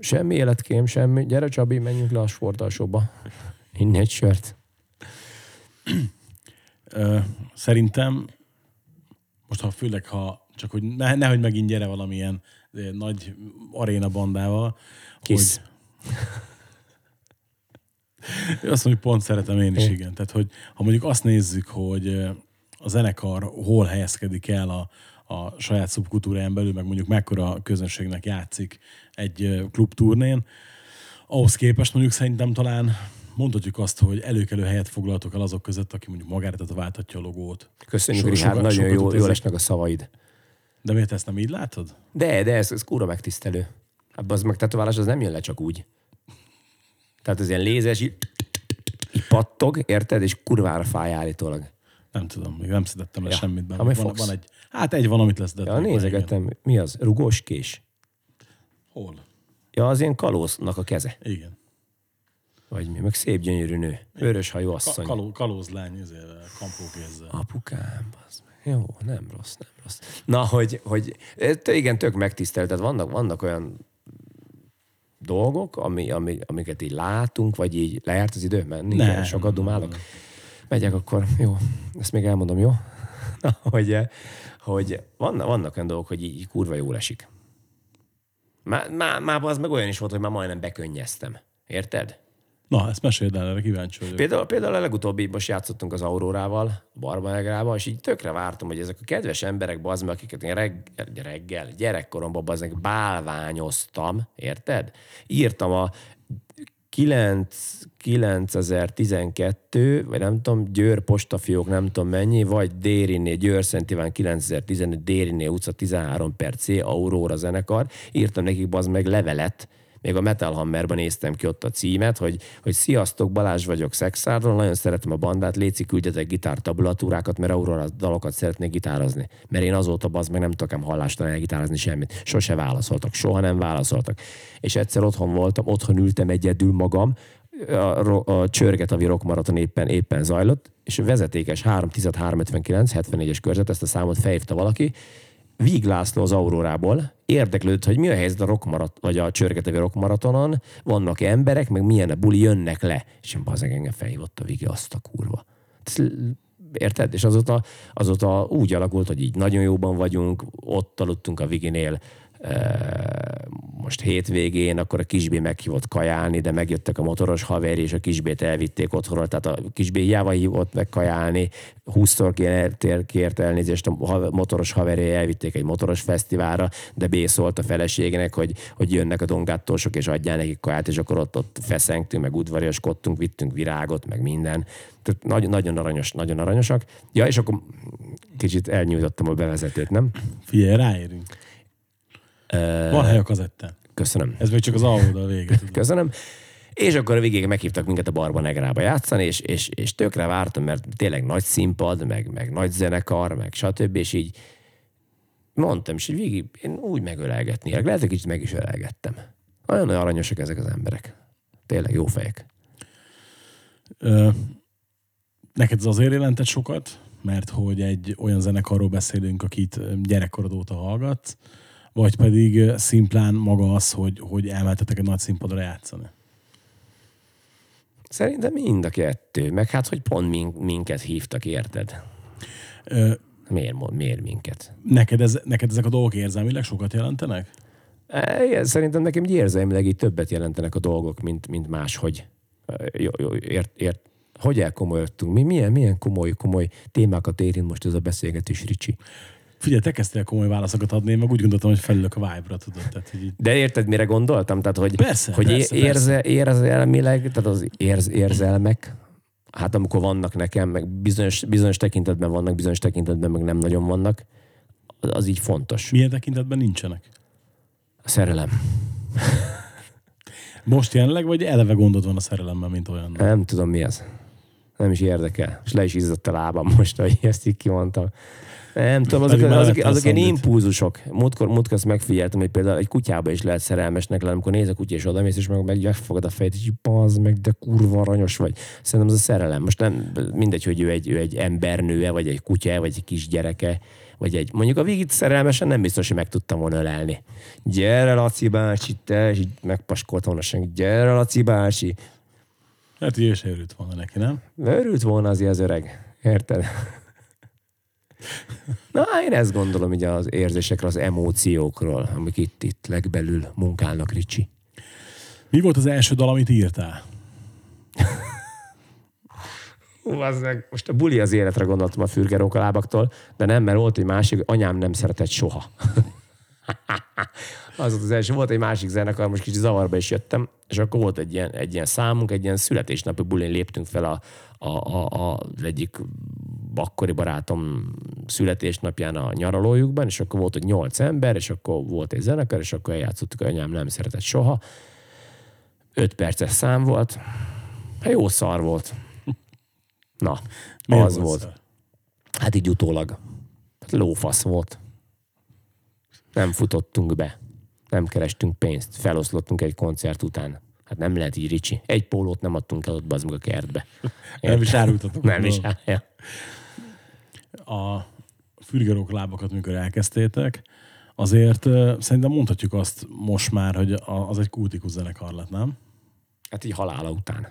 Semmi életkém, semmi. Gyere Csabi, menjünk le a sportalsóba. Inni egy sört. Szerintem, most főleg, csak hogy nehogy megint gyere valamilyen nagy aréna bandával. Kiss. Azt mondjuk, pont szeretem én is, igen. Tehát, hogy ha mondjuk azt nézzük, hogy a zenekar hol helyezkedik el a saját szubkultúráján belül, meg mondjuk mekkora közönségnek játszik egy klubturnén, ahhoz képest mondjuk szerintem talán mondhatjuk azt, hogy előkelő helyet foglaltok el azok között, aki mondjuk magára tetováltatja a logót. Köszönjük, Richard, nagyon jól esnek a szavaid. De miért ezt nem így látod? De ez kúra megtisztelő. Hát az megtetoválás, az nem jön le csak úgy. Tehát az ilyen lézes, így pattog, érted? És kurvára fáj állítólag. Nem tudom, még nem szedettem le semmit. Egy van, amit leszedettem. Ja, nézegettem. Mi az? Rugós kés? Hol? Ja, az ilyen kalóznak a keze. Igen. Vagy mi? Meg szép gyönyörű nő. Vörös hajú asszony. Kalózlány, ezért kampókézzel. Apukám, az meg. Jó, nem rossz. Na, hogy igen, tök megtisztelő. Tehát vannak olyan dolgok, amiket így látunk, vagy így lejárt az idő, mert nincs sokat dumálok. Megyek akkor, jó, ezt még elmondom, jó? hogy vannak olyan dolgok, hogy így kurva jól esik. Már az meg olyan is volt, hogy már majdnem bekönnyeztem. Érted? Na, ezt meséld el, erre kíváncsi vagyok. Például a legutóbbi, most játszottunk az Aurorával, Barbanegrával, és így tökre vártam, hogy ezek a kedves emberek, bazd meg, akiket én reggel gyerekkoromban bazd meg bálványoztam, érted? Írtam a 9012, vagy nem tudom, Győr postafiók, nem tudom mennyi, vagy Dériné, Győr Szent Iván 9015, Dériné utca 13/C, Aurora zenekar. Írtam nekik bazd meg levelet. Még a Metal Hammerben néztem ki ott a címet, hogy sziasztok, Balázs vagyok Szekszárdon, nagyon szeretem a bandát, léci küldjetek gitártabulatúrákat, mert Aurora dalokat szeretnék gitározni. Mert én azóta bazd meg nem tudok hallástalan elgitározni semmit. Soha nem válaszoltak. És egyszer otthon ültem egyedül magam, a Csörgetavi Rockmaraton éppen zajlott, és vezetékes 31359, 74-es körzet, ezt a számot felhívta valaki, Víg László az Aurórából érdeklődött, hogy mi a helyzet a Rockmaraton, vagy a Csörgetevi Rockmaratonon, vannak emberek, meg milyen a buli, jönnek le. És én bazeg engem felhívott a Vigi, azt a kurva. Érted? És azóta úgy alakult, hogy így nagyon jóban vagyunk, ott aludtunk a Viginél most hétvégén, akkor a Kisbé meghívott kajálni, de megjöttek a motoros haver, és a Kisbét elvitték otthonról, tehát a Kisbé hiába hívott meg kajálni, 20-szor kért elnézést, a motoros haveré elvitték egy motoros fesztiválra, de B szólt a feleségnek, hogy jönnek a dongátósok, és adjál nekik kaját, és akkor ott feszengtünk, meg udvariaskodtunk, vittünk virágot, meg minden. Tehát nagyon aranyosak. Ja, és akkor kicsit elnyújtottam a bevezetőt, nem? Figyelj, ráérünk. Van hely a kazettán. Köszönöm. Ez még csak az A-oldal vége. Köszönöm. És akkor a végéig meghívtak minket a Barbanegrába játszani, és tökre vártam, mert tényleg nagy színpad, meg nagy zenekar, meg stb. És így mondtam, és így végig én úgy megölelgetni. Lehet, hogy kicsit meg is ölelgettem. Olyan-olyan aranyosak ezek az emberek. Tényleg jó fejek. Neked ez azért jelentett sokat, mert hogy egy olyan zenekarról beszélünk, akit gyerekkorod óta hallgatsz, vagy pedig szimplán maga az, hogy elmehetetek egy nagy színpadra játszani? Szerintem mind a kettő. Meg hát, hogy pont minket hívtak, érted? Miért minket? Neked ezek a dolgok érzelmileg sokat jelentenek? Szerintem nekem érzelmileg így többet jelentenek a dolgok, mint máshogy. Hogy elkomolyodtunk? Milyen komoly témákat érint most ez a beszélgetés, Ricsi? Figyelj, te kezdtél komoly válaszokat adni, én meg úgy gondoltam, hogy felülök a vibe-ra, tudod. Tehát, így... De érted, mire gondoltam? Tehát, hogy persze, érzelmileg, tehát az érzelmek, hát amikor vannak nekem, meg bizonyos tekintetben vannak, bizonyos tekintetben meg nem nagyon vannak, az így fontos. Milyen tekintetben nincsenek? A szerelem. Most jelenleg, vagy eleve gondod van a szerelemmel, mint olyan? Nem tudom, mi ez. Nem is érdekel. És le is izzadt a lábam most, hogy ezt így kimondtam. Nem tudom, azok ilyen impulzusok. Múltkor azt megfigyeltem, hogy például egy kutyába is lehet szerelmesnek lenni, amikor néz a kutya, és odamész, és megfogad a fejét, és bazd meg, de kurva aranyos vagy. Szerintem az a szerelem. Most nem mindegy, hogy ő egy embernőe, vagy egy kutya, vagy egy kisgyereke, vagy egy... Mondjuk a végig szerelmesen nem biztos, hogy meg tudtam volna ölelni. Gyere, Laci bácsi, te! És így megpaskoltam volna senki. Gyere, Laci bácsi! Hát így is örült volna neki, nem? Örült volna azért az öreg. Érted? Na, én ezt gondolom így az érzésekről, az emóciókról, amik itt legbelül munkálnak, Ricsi. Mi volt az első dal, amit írtál? Most a buli az életre gondoltam a Fürgerókláboktól, de nem, mert volt egy másik, anyám nem szeretett soha. Az volt az első, volt egy másik zenekar, most kicsit zavarba is jöttem, és akkor volt egy ilyen számunk, egy ilyen születésnapi bulin léptünk fel a egyik akkori barátom születésnapján a nyaralójukban, és akkor volt 8 ember, és akkor volt egy zenekar, és akkor eljátszottuk, anyám nem szeretett soha. 5 perces szám volt. Hát jó szar volt. Na, miért az volt? Szar? Hát így utólag. Lófasz volt. Nem futottunk be. Nem kerestünk pénzt. Feloszlottunk egy koncert után. Hát nem lehet így, Ricsi. Egy pólót nem adtunk el ott bazmuk a kertbe. Nem is árultatok. Nem is árulja. A Fürgeróklábokat, mikor elkezdtétek, azért szerintem mondhatjuk azt most már, hogy az egy kultikus zenekar lett, nem? Hát így halála után.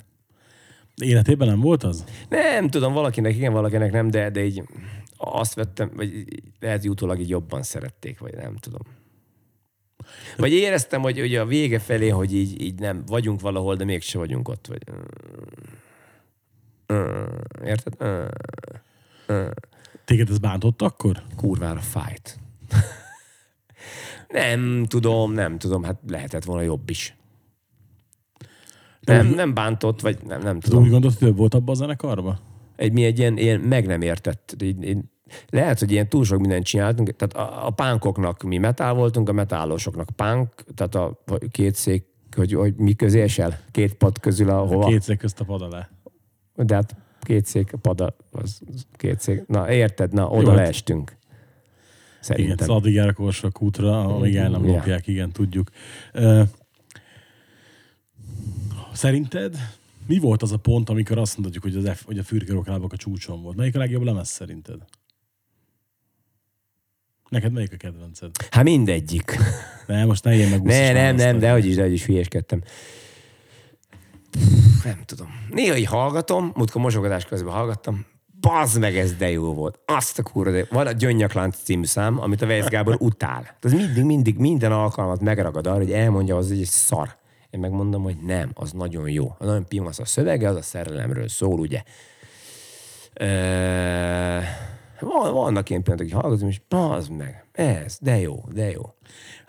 Életében nem volt az? Nem tudom, valakinek igen, valakinek nem, de így azt vettem, vagy lehet, hogy utólag így jobban szerették, vagy nem tudom. Vagy éreztem, hogy ugye a vége felé, hogy így nem vagyunk valahol, de mégse vagyunk ott. Vagy... Érted? Téged ez bántott akkor? Kurvára fájt. Nem tudom, hát lehetett volna jobb is. Nem bántott, vagy nem tudom. Úgy gondolt, hogy több volt abban a zenekarban? Mi egy ilyen meg nem értett. Lehet, hogy ilyen túl sok mindent csináltunk. Tehát a pánkoknak mi metál voltunk, a metálosoknak pánk, tehát a két szék, hogy mi közé esel? Két pad közül ahova? A két szék közt a pad alá. De hát két szék, a pad az két szék. Na, érted? Na, oda jó, leestünk. Szerintem. Igen, addig járkors a kútra, amíg el nem lopják, igen, tudjuk. Szerinted mi volt az a pont, amikor azt mondhatjuk, hogy a Fürgeróklábok a csúcson volt? Melyik a legjobb lemez szerinted? Neked melyik a kedvenced? Hát mindegyik. Most ne ilyen megúszás. Nem, de hogy is hülyéskedtem. Nem tudom. Néha így hallgatom, múltkor mosogatás közben hallgattam, bazd meg, ez de jó volt. Azt a kurva, de van a Gyönnyaklánc című szám, amit a Weiss Gábor utál. Ez mindig minden alkalmat megragad arra, hogy elmondja az, hogy egy szar. Én megmondom, hogy nem, az nagyon jó. Az nagyon pimasz a szövege, az a szerelemről szól, ugye. Vannak ilyen pillanatok, hogy hallgatom, és bazd meg, ez, de jó, de jó.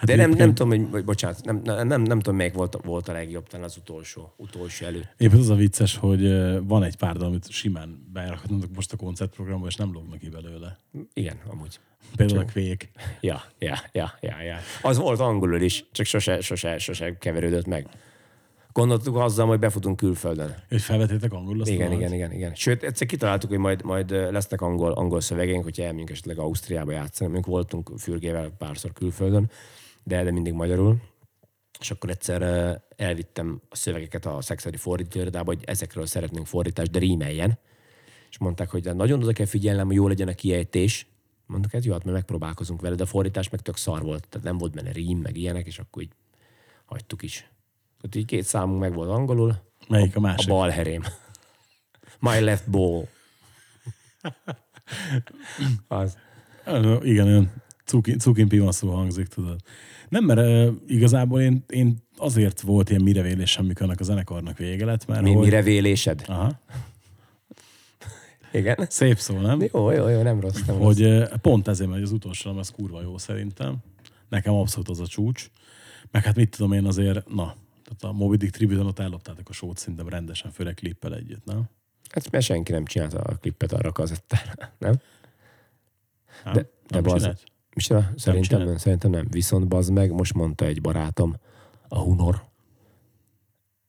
De nem tudom, hogy bocsánat, nem tudom, melyik volt a legjobb, talán az utolsó előtt. Épp az a vicces, hogy van egy pár, amit simán berakhatnak most a koncertprogramba, és nem lógnak ki belőle. Igen, amúgy. Például csak... a Quake. Ja. Az volt angolul is, csak sose keverődött meg. Gondoltuk azzal, hogy befutunk külföldön. És felvetétek angolul? Igen. Sőt, egyszer kitaláltuk, hogy majd lesznek angol szövegeink, hogyha elmegyünk esetleg Ausztriába játszani. Mink voltunk Fürgével párszor külföldön, de mindig magyarul. És akkor egyszer elvittem a szövegeket a szekszárdi fordítóirodába, hogy ezekről szeretnénk fordítást, de rímeljen. És mondták, hogy nagyon oda kell figyelnem, hogy jó legyen a kiejtés. Mondtuk, hát jó, hát megpróbálkozunk vele, de a fordítás meg tök szar volt. Tehát nem volt benne rím, meg ilyenek, és akkor így hagytuk is. Tehát így 2 számunk meg volt angolul. Melyik a másik? A bal herém. My left ball. Az. Igen, olyan cukin pivaszul hangzik, tudod. Nem, mert igazából én azért volt ilyen mirevélésem, mikor annak a zenekarnak vége lett. Mert mi, hogy... mirevélésed? Aha. Igen. Szép szó, nem? Jó, nem rossz. Hogy pont ezért, mert az utolsó, az kurva jó szerintem. Nekem abszolút az a csúcs. Meg hát mit tudom én azért, tehát a Moby Dick Tributon ott elloptátok a sót szerintem rendesen, főleg klippel együtt, nem? Hát mert senki nem csinálta a klippet arra a kazettára, nem? Hát, de nem csinált. Szerintem nem. Viszont bazd meg, most mondta egy barátom, a Hunor.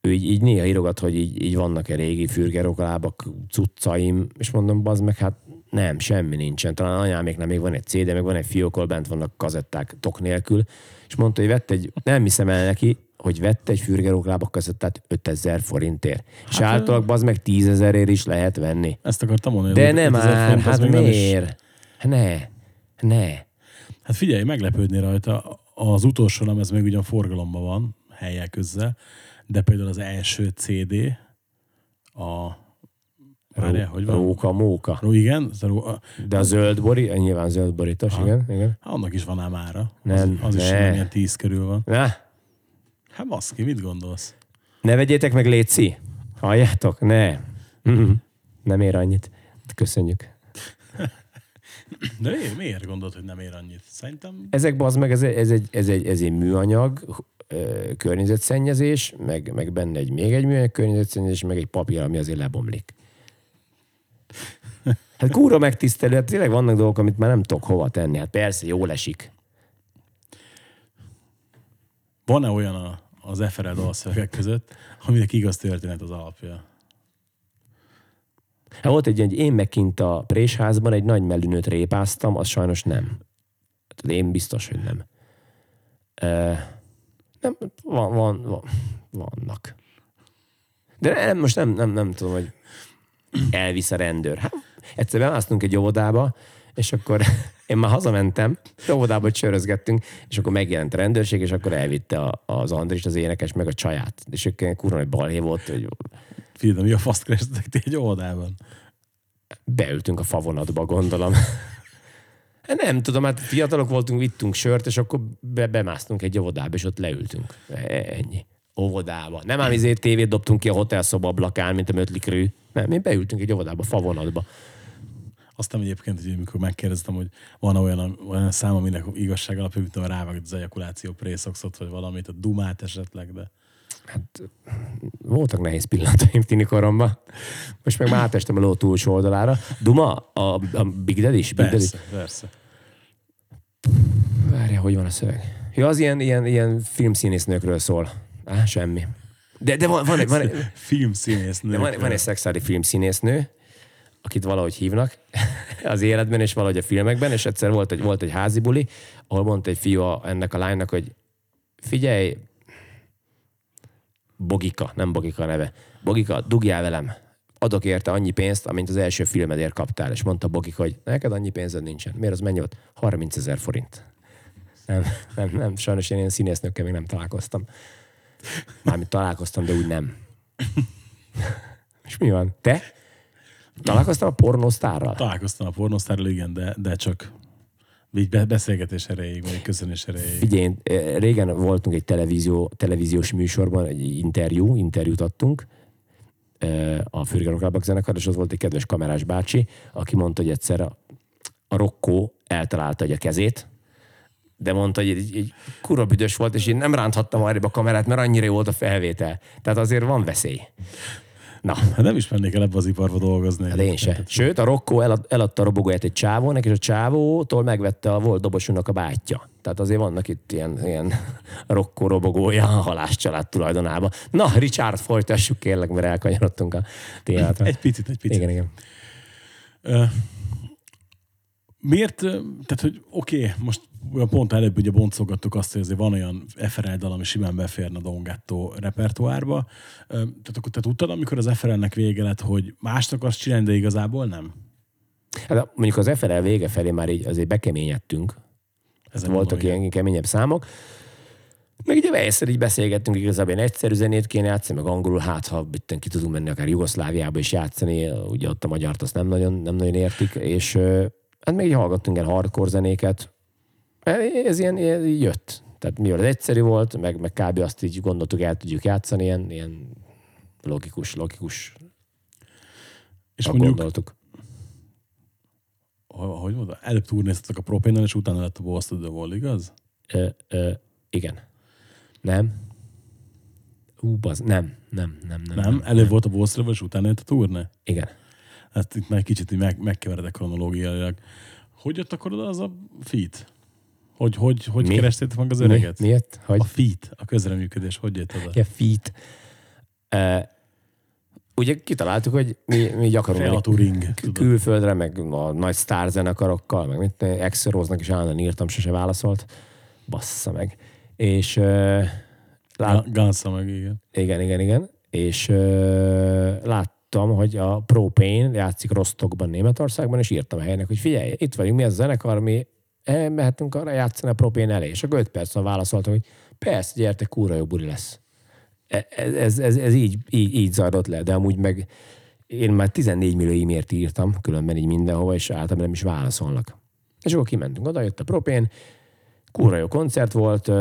Ő így néha írogat, hogy így vannak-e régi fürgeróklávok, cuccaim, és mondom, bazd meg, hát nem, semmi nincsen. Talán anyáméknál még van egy CD, meg van egy fiókol, bent vannak kazetták tok nélkül. És mondta, hogy nem hiszem el neki, hogy vette egy fürgeróklávok kazettát 5 000 forintért. Hát, és általában bazd meg 10 000-ért is lehet venni. Ezt akartam mondani. De nem már, hát miért? Ne. Hát figyelj, meglepődni rajta. Az utolsó nem, ez még ugyan forgalomban van, helyek közze. De például az első CD, a... Róka-móka. Igen. De a zöldbori, nyilván zöldboritos, igen. Hát annak is van ám ára. Nem, az is ilyen 10 körül van. Ne. Hát baszki, mit gondolsz? Ne vegyétek meg, léci. Halljátok? Ne. Nem ér annyit. Köszönjük. De miért gondolod, hogy nem ér annyit? Szerintem... Ezekben az meg, ez egy műanyag, környezetszennyezés, meg benne még egy műanyag környezetszennyezés, meg egy papír, ami azért lebomlik. Hát kurva megtisztelő, hát tényleg vannak dolgok, amit már nem tudok hova tenni. Hát persze, jól esik. Van-e olyan az efered dalszövegek között, aminek igaz történet az alapja? Hát volt egy én meg kint a présházban egy nagy mellűnőt répáztam, az sajnos nem. Hát én biztos, hogy nem. Nem, vannak. De most nem tudom, hogy elvisz a rendőr. Hát, egyszer bemásztunk egy óvodába, és akkor én már hazamentem, óvodába csörözgettünk, és akkor megjelent a rendőrség, és akkor elvitte az Andrist, az énekes, meg a csaját. És akkor kurva nagy balhé volt, hogy... Figyelj, mi a faszt kerestetek ti egy óvodában? Beültünk a favonatba, gondolom. Nem tudom, hát fiatalok voltunk, vittünk sört, és akkor bemásztunk egy óvodába, és ott leültünk. Ennyi. Óvodába. Nem ám izé tévét dobtunk ki a hotelszoba ablakán, mint a Mötley Crüe. Nem, mi beültünk egy óvodába, favonatba. Aztán egyébként, hogy amikor megkérdeztem, hogy van olyan szám, aminek igazság alapja, mint amikor rávágod az ejakuláció prészokszot, vagy valamit, a dumát esetleg, de... Hát voltak nehéz pillanataim tini koromban. Most meg már átestem a ló túlsó oldalára. Duma? A Big Daddy is? Persze. Várja, hogy van a szöveg? Ja, az ilyen filmszínésznőkről szól. Semmi. De van filmszínésznő. Van egy szexuális filmszínésznő, akit valahogy hívnak az életben, és valahogy a filmekben, és egyszer volt egy házi buli, ahol mondta egy fiú ennek a lánynak, hogy figyelj, Bogika, nem Bogika neve. Bogika, dugjál velem. Adok érte annyi pénzt, amint az első filmedért kaptál. És mondta Bogika, hogy neked annyi pénzed nincsen. Miért, az mennyi volt? 30 000 forint. Nem, sajnos én ilyen színésznőkkel még nem találkoztam. Mármint találkoztam, de úgy nem. És mi van? Te? Találkoztam a pornósztárral? Találkoztam a pornósztárral, igen, de csak így beszélgetés erejéig, vagy köszönés erejéig. Figyelj, régen voltunk egy televíziós műsorban, egy interjút adtunk a Fürgeróklávok zenekar, és ott volt egy kedves kamerás bácsi, aki mondta, hogy egyszer a Rokkó eltalálta egy a kezét, de mondta, hogy egy kurva büdös volt, és én nem ránthattam arrébb a kamerát, mert annyira jó volt a felvétel. Tehát azért van veszély. Na. Hát nem is mennék el ebbe az iparba dolgozni. Hát én se. Sőt, a Rokkó eladta a robogóját egy csávónak, és a csávótól megvette a volt dobosunknak a bátyja. Tehát azért vannak itt ilyen Rokkó robogója a Halász család tulajdonában. Na, Richard, folytassuk kérlek, mert elkanyarodtunk a témára. Egy picit. Igen. Miért? Tehát, hogy oké, most pont előbb ugye boncolgattuk azt, hogy azért van olyan FRL dal, ami simán beférne a Dongató repertoárba. Tehát akkor te tudtad, amikor az FRL-nek vége lett, hogy mást akarsz csinálni, de igazából nem? Hát mondjuk az FRL vége felé már így azért bekeményedtünk. Voltak ilyen keményebb számok. Meg ugye egyszer így beszélgettünk, igazából én egyszerű zenét kéne játszani, meg angolul, hát ha bitten ki tudunk menni akár Jugoszláviába is játszani, ugye ott a magyart azt nem nagyon értik, és hát még így hallgattunk el hardcore zenéket. Ez ilyen jött. Tehát mivel egyszerű volt, meg kb. Azt így gondoltuk, el tudjuk játszani, ilyen logikus. És mondjuk, gondoltuk. Hogy mondod? Előbb turnéztetek a Pro-Painnel, és utána lett a Wall Street The Wall, igaz? Igen. Nem. Nem. Előbb volt a Wall Street, és utána lett a turné? Igen. Hát itt már kicsit megkeveredek kronológiailag. Hogy jött akkor oda az a feat? Hogy kerestétek meg az öreget? Miért? Hogy? A feat, a közreműködés, hogy jött oda? Ja, feat. Ugye kitaláltuk, hogy mi gyakorolni külföldre, meg a nagy sztárzenekarokkal, meg mit, Exeróznak is állandóan írtam, sose válaszolt. Bassza meg. És... Gansza meg, igen. Igen. És láttam, hogy a Pro-Pain játszik Rostockban, Németországban, és írtam a helynek, hogy figyelj, itt vagyunk, mi ez a zenekar, mi mehetünk arra játszani a Pro-Pain elé. És akkor 5 percen válaszoltam, hogy persze, gyertek, kurva jó buli lesz. Ez így zajlott le, de amúgy meg én már 14 millió e-mailt írtam, különben így mindenhova, és általában nem is válaszolnak. És akkor kimentünk oda, jött a Pro-Pain, kurva jó koncert volt,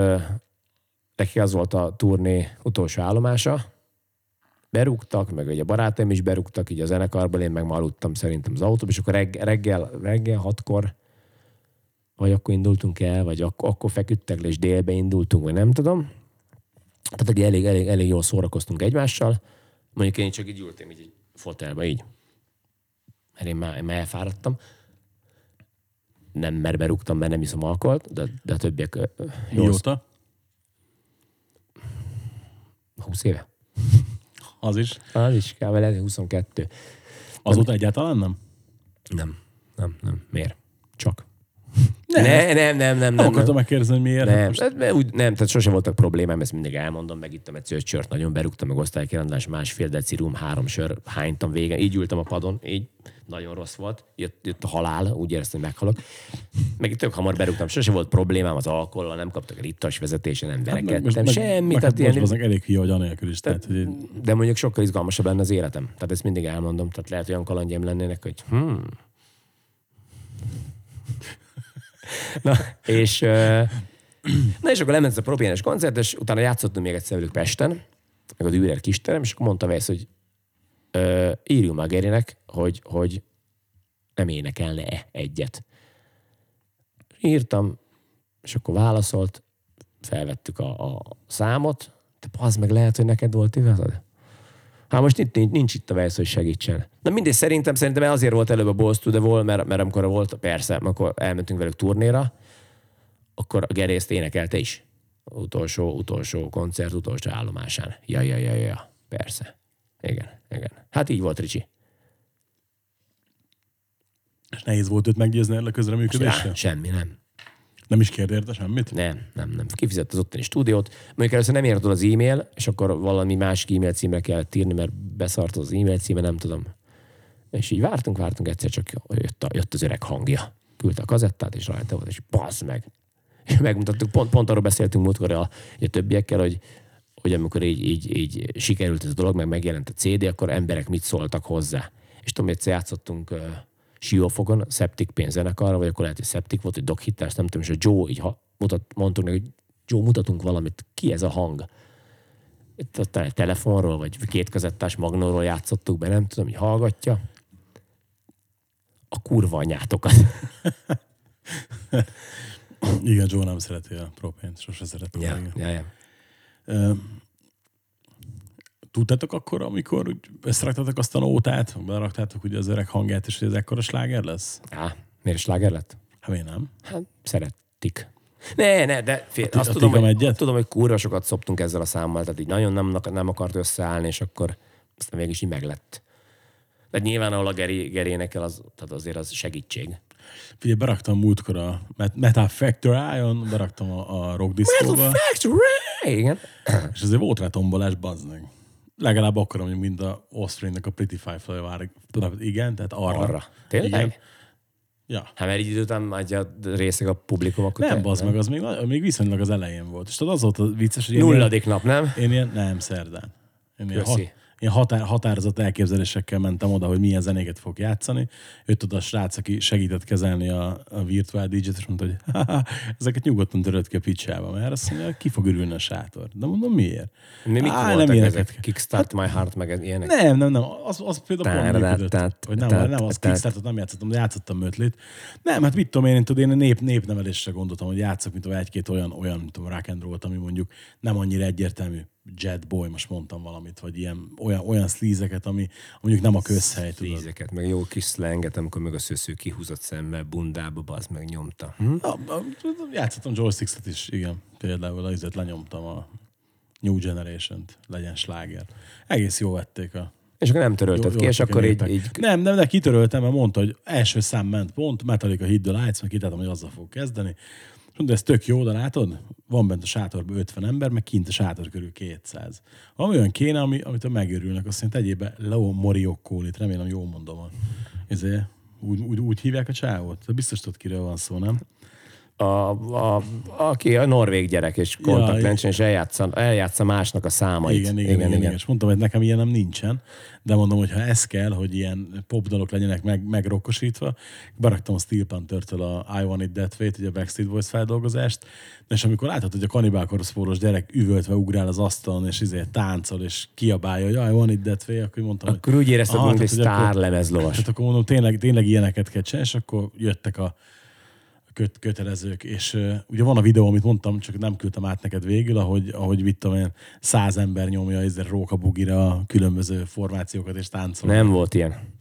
neki az volt a turné utolsó állomása, berúgtak, meg ugye a barátaim is berúgtak, így a zenekarban, én meg már aludtam szerintem az autóban, és akkor reggel 6-kor vagy akkor indultunk el, vagy akkor feküdtek le, és délbe indultunk, vagy nem tudom. Tehát elég jól szórakoztunk egymással. Mondjuk én csak így ültem, így fotelba, így. Mert én már elfáradtam. Nem, mert berúgtam, mert nem iszom alkoholt, de a többiek... Mióta? 20 éve. Az is, kb. 22. Azóta egyáltalán nem? Nem. Miért? Csak. Nem. Akartam megkérdezni, hogy miért. Nem, tehát sose voltak problémám, ezt mindig elmondom, megittem egy szőcsört, nagyon berúgtam, meg osztálykirendulás, 1,5 deci rum, 3 sör, hánytam végen, így ültem a padon, így nagyon rossz volt, jött a halál, úgy éreztem, hogy meghalok. Meg tök hamar berúgtam, sose volt problémám az alkohollal, nem kaptak rittas vezetése, nem verekedtem, semmi. Most elég hülye, hogy anélkül is. De mondjuk sokkal izgalmasabb lenne az életem. Tehát ezt mindig elmondom, tehát lehet olyan kalandjaim lennének, hogy Na és akkor lement ez a Pro-Pain-es koncert, és utána játszottunk még egyszer velük Pesten, meg az Ürer kisterem, és akkor mondta Weiss, hogy írjunk már Gerinek, hogy nem énekelne-e egyet. Írtam, és akkor válaszolt, felvettük a számot, de az meg lehet, hogy neked volt igazad? Hát most nincs itt a Weiss, hogy segítsen. Na mindegy, szerintem azért volt előbb a Wall Street The Wall, mert amikor volt, persze, amikor elmentünk velük turnéra, akkor a Geri ezt énekelte is. Utolsó koncert, utolsó állomásán. Ja, persze. Igen. Hát így volt, Ricsi. És nehéz volt őt meggyőzni erre a közreműködésre? Semmi, nem. Nem is kérdérte semmit? Nem. Kifizett az ottani stúdiót. Mondjuk először nem ért oda az e-mail, és akkor valami másik e-mail címre kellett írni, mert beszart az e-mail címe, nem tudom. És így vártunk, egyszer csak jött az öreg hangja. Küldte a kazettát, és rajta volt, és bassz meg. És megmutattuk, pont arról beszéltünk múltkor a többiekkel, hogy amikor így sikerült ez a dolog, meg megjelent a CD, akkor emberek mit szóltak hozzá. És tudom, egyszer játszottunk... Siófokon, Septic Pain zenekarra, vagy akkor lehet, hogy Septic volt, hogy Doc Hitters, nem tudom, és a Joe, így mondtuk neki, hogy Joe, mutatunk valamit, ki ez a hang? Itt a telefonról, vagy két kazettás magnóról játszottuk be, nem tudom, hogy hallgatja. A kurva anyátokat. Igen, Joe nem szereti a Pro-Paint, sose szereti. Tudtátok akkor, amikor összeraktatok azt a nótát, beraktátok ugye az öreg hangját, és hogy ez ekkora sláger lesz? Á, miért sláger lett? Hát én nem. Hát szerettik. Tudom, hogy kurva sokat szoptunk ezzel a számmal, tehát így nagyon nem akart összeállni, és akkor aztán mégis így meglett. De nyilván, ahol a Geri énekel, az, tehát azért az segítség. Figyelj, beraktam múltkor a Metal Factory-on, beraktam a rock diszkóba. Metal Factory! Igen. És azért volt rá tombolás, bazdmeg. Legalább akarom, hogy mind a Austrian-nek a Pretty Firefly vár. Tudod, igen, tehát arra. Tényleg? Igen. Ja. Hát mert így időtán adja részeg a publikum, akkor... Nem, bazd meg, az még viszonylag az elején volt. És tudod, az volt a vicces, hogy... Nulladik nap, nem? Szerdán. Én határozott elképzelésekkel mentem oda, hogy milyen zenéket fog játszani. Jött oda a srác, aki segített kezelni a virtuál DJ-t, és mondta, hogy ezeket nyugodtan töröd ki a picsába, mert azt mondja, ki fog ürülni a sátor. De mondom, miért? Nem ilyeneket. Kickstart My Heart, meg ilyenek. Nem. Az például működött. Nem, az Kickstartot nem játszottam, de játszottam Mötlét. Nem, hát mit tudom én népnevelésre gondoltam, hogy játszok, mint egy-két olyan, mint tudom, rock and roll, ami mondjuk nem annyira egyértelmű. Jet Boy, most mondtam valamit, vagy ilyen, olyan szlízeket, ami mondjuk nem a közhely, tudod. Szlízeket, meg jó kis szlenget, amikor meg a szősző kihúzott szemmel bundába, bazd meg, nyomta. Játszottam joysticksot is, igen. Például azért lenyomtam a New Generation-t, legyen sláger. Egész jó vették a... És akkor nem törölted ki, és akkor így... Nem, de kitöröltem, mert mondta, hogy első szám ment pont, Metallica Hit the Lights, meg kitáltam, hogy azzal fog kezdeni. De ez tök jó, de látod? Van bent a sátorban 50 ember, meg kint a sátor körül 200. Van olyan kéne, amitől megörülnek, azt szerint egyébben Leo Moriokkolit, remélem jól mondom. Ezért úgy hívják a csávót? Biztos tudod, kiről van szó, nem? Aki a norvég gyerek, és kontaktlencsen, és eljátsza másnak a számait. Igen. És mondtam, hogy nekem ilyen nem nincsen, de mondom, hogy ha ez kell, hogy ilyen popdalok legyenek megrokkosítva, beraktam a Steel Panther-től a I Want It That Way-t, ugye a Backstreet Boys feldolgozást, és amikor láthatod, hogy a kanibálkorszpóros gyerek üvöltve ugrál az asztalon, és táncol, és kiabálja, hogy I Want It That Way, akkor mondtam, akkor úgy érezted, hogy sztár lemezlovas. Tehát akkor mondom, tényleg ilyeneket kell csinálni, és akkor jöttek a kötelezők, és ugye van a videó, amit mondtam, csak nem küldtem át neked végül, ahogy vittem én, 100 ember nyomja ezért rókabugira a különböző formációkat és táncolni. Nem volt ilyen.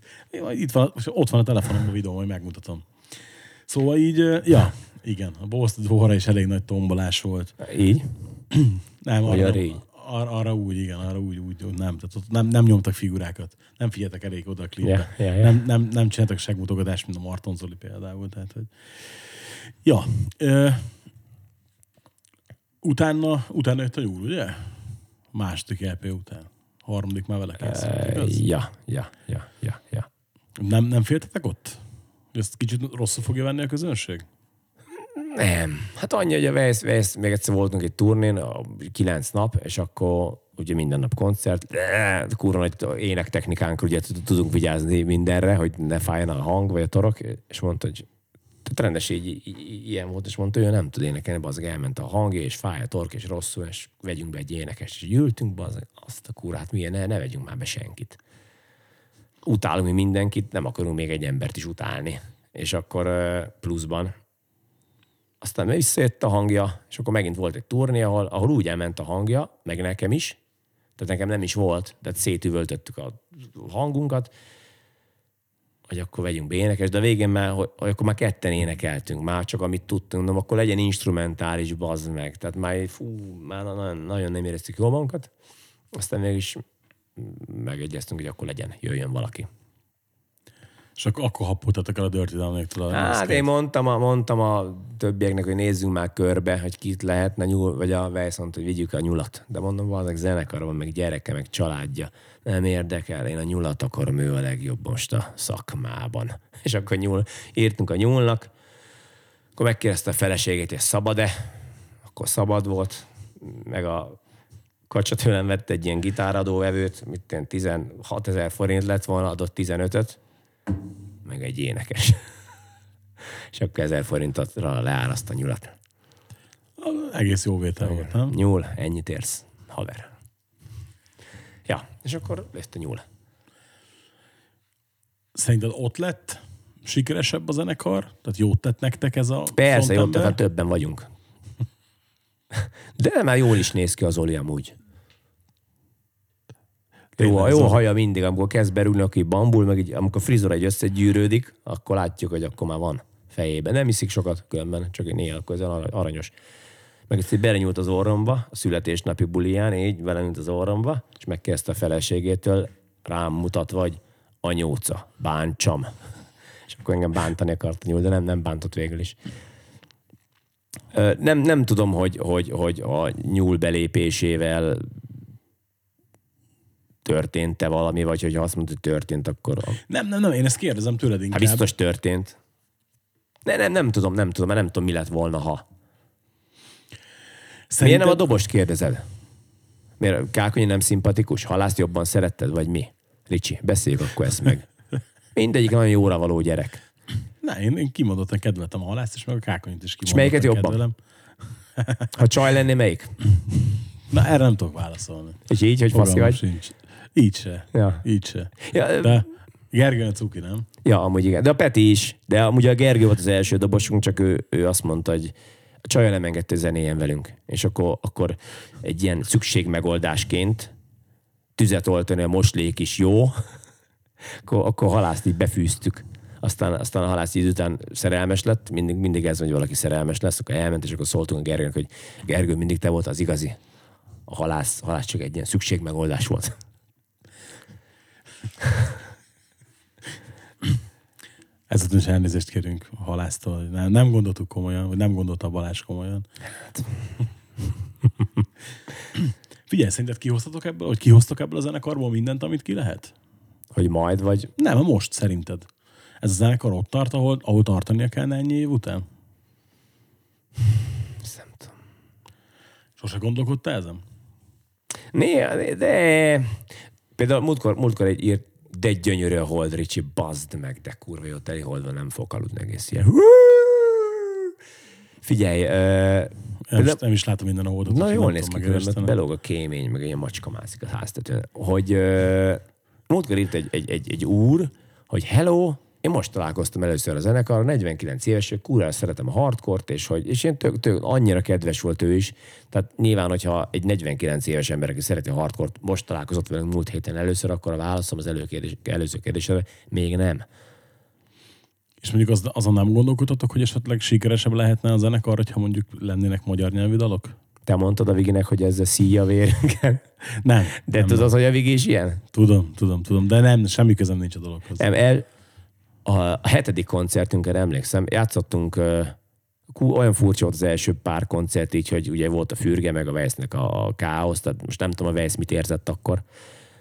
Ott van a telefonom a videó, majd megmutatom. Szóval így, ja, igen, a Wall Street The Wallra is elég nagy tombolás volt. Így? Nem, arra úgy nem. Tehát ott nem nyomtak figurákat. Nem figyeltek elég oda a klipbe. Yeah. Nem csináltak segmutogatást, mint a Marton Zoli például. Tehát, hogy... Ja. Utána jött a nyúl, ugye? Második LP után. Harmadik már vele készült. Ja. Nem féltetek ott? Ezt kicsit rosszul fogja venni a közönség? Nem. Hát annyi, hogy a Weiss, még egyszer voltunk egy turnén, 9 nap, és akkor ugye minden nap koncert, kurva nagy énektechnikánk, ugye tudunk vigyázni mindenre, hogy ne fájjon a hang, vagy a torok, és mondta, hogy rendes így ilyen volt, és mondta, hogy ő nem tud énekelni, bazeg, elment a hangja, és fáj a tork, és rosszul, és vegyünk be egy énekes, és ültünk, bazeg, azt a kurát, milyen, ne vegyünk már be senkit. Utálunk mi mindenkit, nem akarunk még egy embert is utálni. És akkor pluszban aztán visszajött a hangja, és akkor megint volt egy turné, ahol úgy elment a hangja, meg nekem is, tehát nekem nem is volt, de szétüvöltöttük a hangunkat, hogy akkor vegyünk be énekes, de a végén már, hogy akkor már ketten énekeltünk, már csak amit tudtunk, de akkor legyen instrumentális, bazd meg. Tehát már nagyon nem éreztük jól magunkat, aztán mégis megegyeztünk, hogy akkor legyen, jöjjön valaki. És akkor happultatok el a Dirty Down-éktől. Hát én mondtam a többieknek, hogy nézzünk már körbe, hogy kit lehetne nyúl, vagy a Weiss mondta, hogy vigyük a nyulat. De mondom, valószínűleg zenekarban, meg gyereke, meg családja. Nem érdekel, én a nyulat akarom, ő a legjobb most a szakmában. És akkor írtunk a nyúlnak, akkor megkérdezte a feleségét, hogy szabad-e? Akkor szabad volt, meg a kacsa tőlem vett egy ilyen gitáradóvevőt, 16 000 forint lett volna, adott 15-öt, meg egy énekes. És akkor 1000 forintra leáll azt a nyulat. Egész jó vétel volt, nem? Nyúl, ennyit érsz, haver. Ja, és akkor ezt a nyúl. Szerinted ott lett, sikeresebb a zenekar? Tehát jót tett nektek ez a... Persze, jót tett, hát többen vagyunk. De már jól is néz ki az Oli amúgy. Jó a haja mindig, amikor kezd berúgni, aki bambul, meg így, amikor frizora egy összegyűrődik, akkor látjuk, hogy akkor már van fejében. Nem iszik sokat különben, csak néha közel aranyos. Meg ezt így belenyúlt az orromba, a születésnapi buliján, így belenyúlt az orromba, és megkezdte a feleségétől rám mutatva, hogy anyóca, bántsam. És akkor engem bántani akart nyúl, de nem bántott végül is. Nem tudom, hogy a nyúl belépésével történt-e valami, vagy hogyha azt mondod, hogy történt, akkor... Nem, én ezt kérdezem tőled inkább. Hát biztos történt. Nem tudom, mert nem tudom, mi lett volna, ha. Szerinted... Miért nem a dobost kérdezed? Miért Kákonyi nem szimpatikus? Halászt jobban szeretted, vagy mi? Ricsi, beszéljük akkor ezt meg. Mindegyik nagyon jóra való gyerek. Na, én kimondottan kedveltem a Halászt, és meg a Kákonyit is kimondottan kedvelem. És melyiket jobban? Ha csaj lenné, melyik? Na, erre nem tudok válaszolni. És így, hogy faszi vagy? Sincs. Így se. Ja. Így se. Ja, de Gergő a cuki, nem? Ja, amúgy igen. De a Peti is. De amúgy a Gergő volt az első dobosunk, csak ő azt mondta, hogy a csaja nem engedte zenéjen velünk. És akkor egy ilyen szükségmegoldásként tüzet oltani a moslék is jó. Akkor Halászt így befűztük. Aztán a Halász így után szerelmes lett. Mindig ez, hogy valaki szerelmes lesz. Akkor elment, és akkor szóltunk a Gergőnek, hogy Gergő, mindig te volt az igazi. A Halász csak egy ilyen szükségmegoldás volt. Ezután is elnézést kérünk a Halásztól. Nem gondoltuk komolyan, vagy nem gondolta Balázs komolyan. Figyelj, szerinted kihoztok ebből a zenekarból mindent, amit ki lehet? Hogy majd, vagy... Nem, most szerinted. Ez a zenekar ott tart, ahol tartania kellene ennyi év után? Nem tudom. Sose gondolkodtál ezen? Néha, de... Például múltkor egy írt, de gyönyörű a hold, Ricsi, bazd meg, de kurva jó teli holdban, nem fogok aludni egész ilyen. Figyelj. Nem is látom minden a holdot. Na jól néz ki, mert belóg a kémény, meg ilyen macska mászik a háztetőn. Hogy múltkor írt egy úr, hogy hello, én most találkoztam először a zenekarra, 49 éves, hogy kurva szeretem a hardcore-t, és én tök annyira kedves volt ő is. Tehát nyilván, hogyha egy 49 éves ember, aki szereti a hardcore-t, most találkozott velünk múlt héten először, akkor a válaszom az előző kérdésre, még nem. És mondjuk azon nem gondolkodtatok, hogy esetleg sikeresebb lehetne a zenekar, hogyha mondjuk lennének magyar nyelvű dalok? Te mondtad a Viginek, hogy ez a szíja vérünkkel. Nem. De nem, tudod, nem. Hogy a Vigi is ilyen? Tudom, de nem, semmi közöm nincs a dologhoz. A hetedik koncertünkre emlékszem, játszottunk, olyan furcsa volt az első pár koncert, így, hogy ugye volt a Fürge, meg a Weissnek a káosz, tehát most nem tudom, a Weiss mit érzett akkor,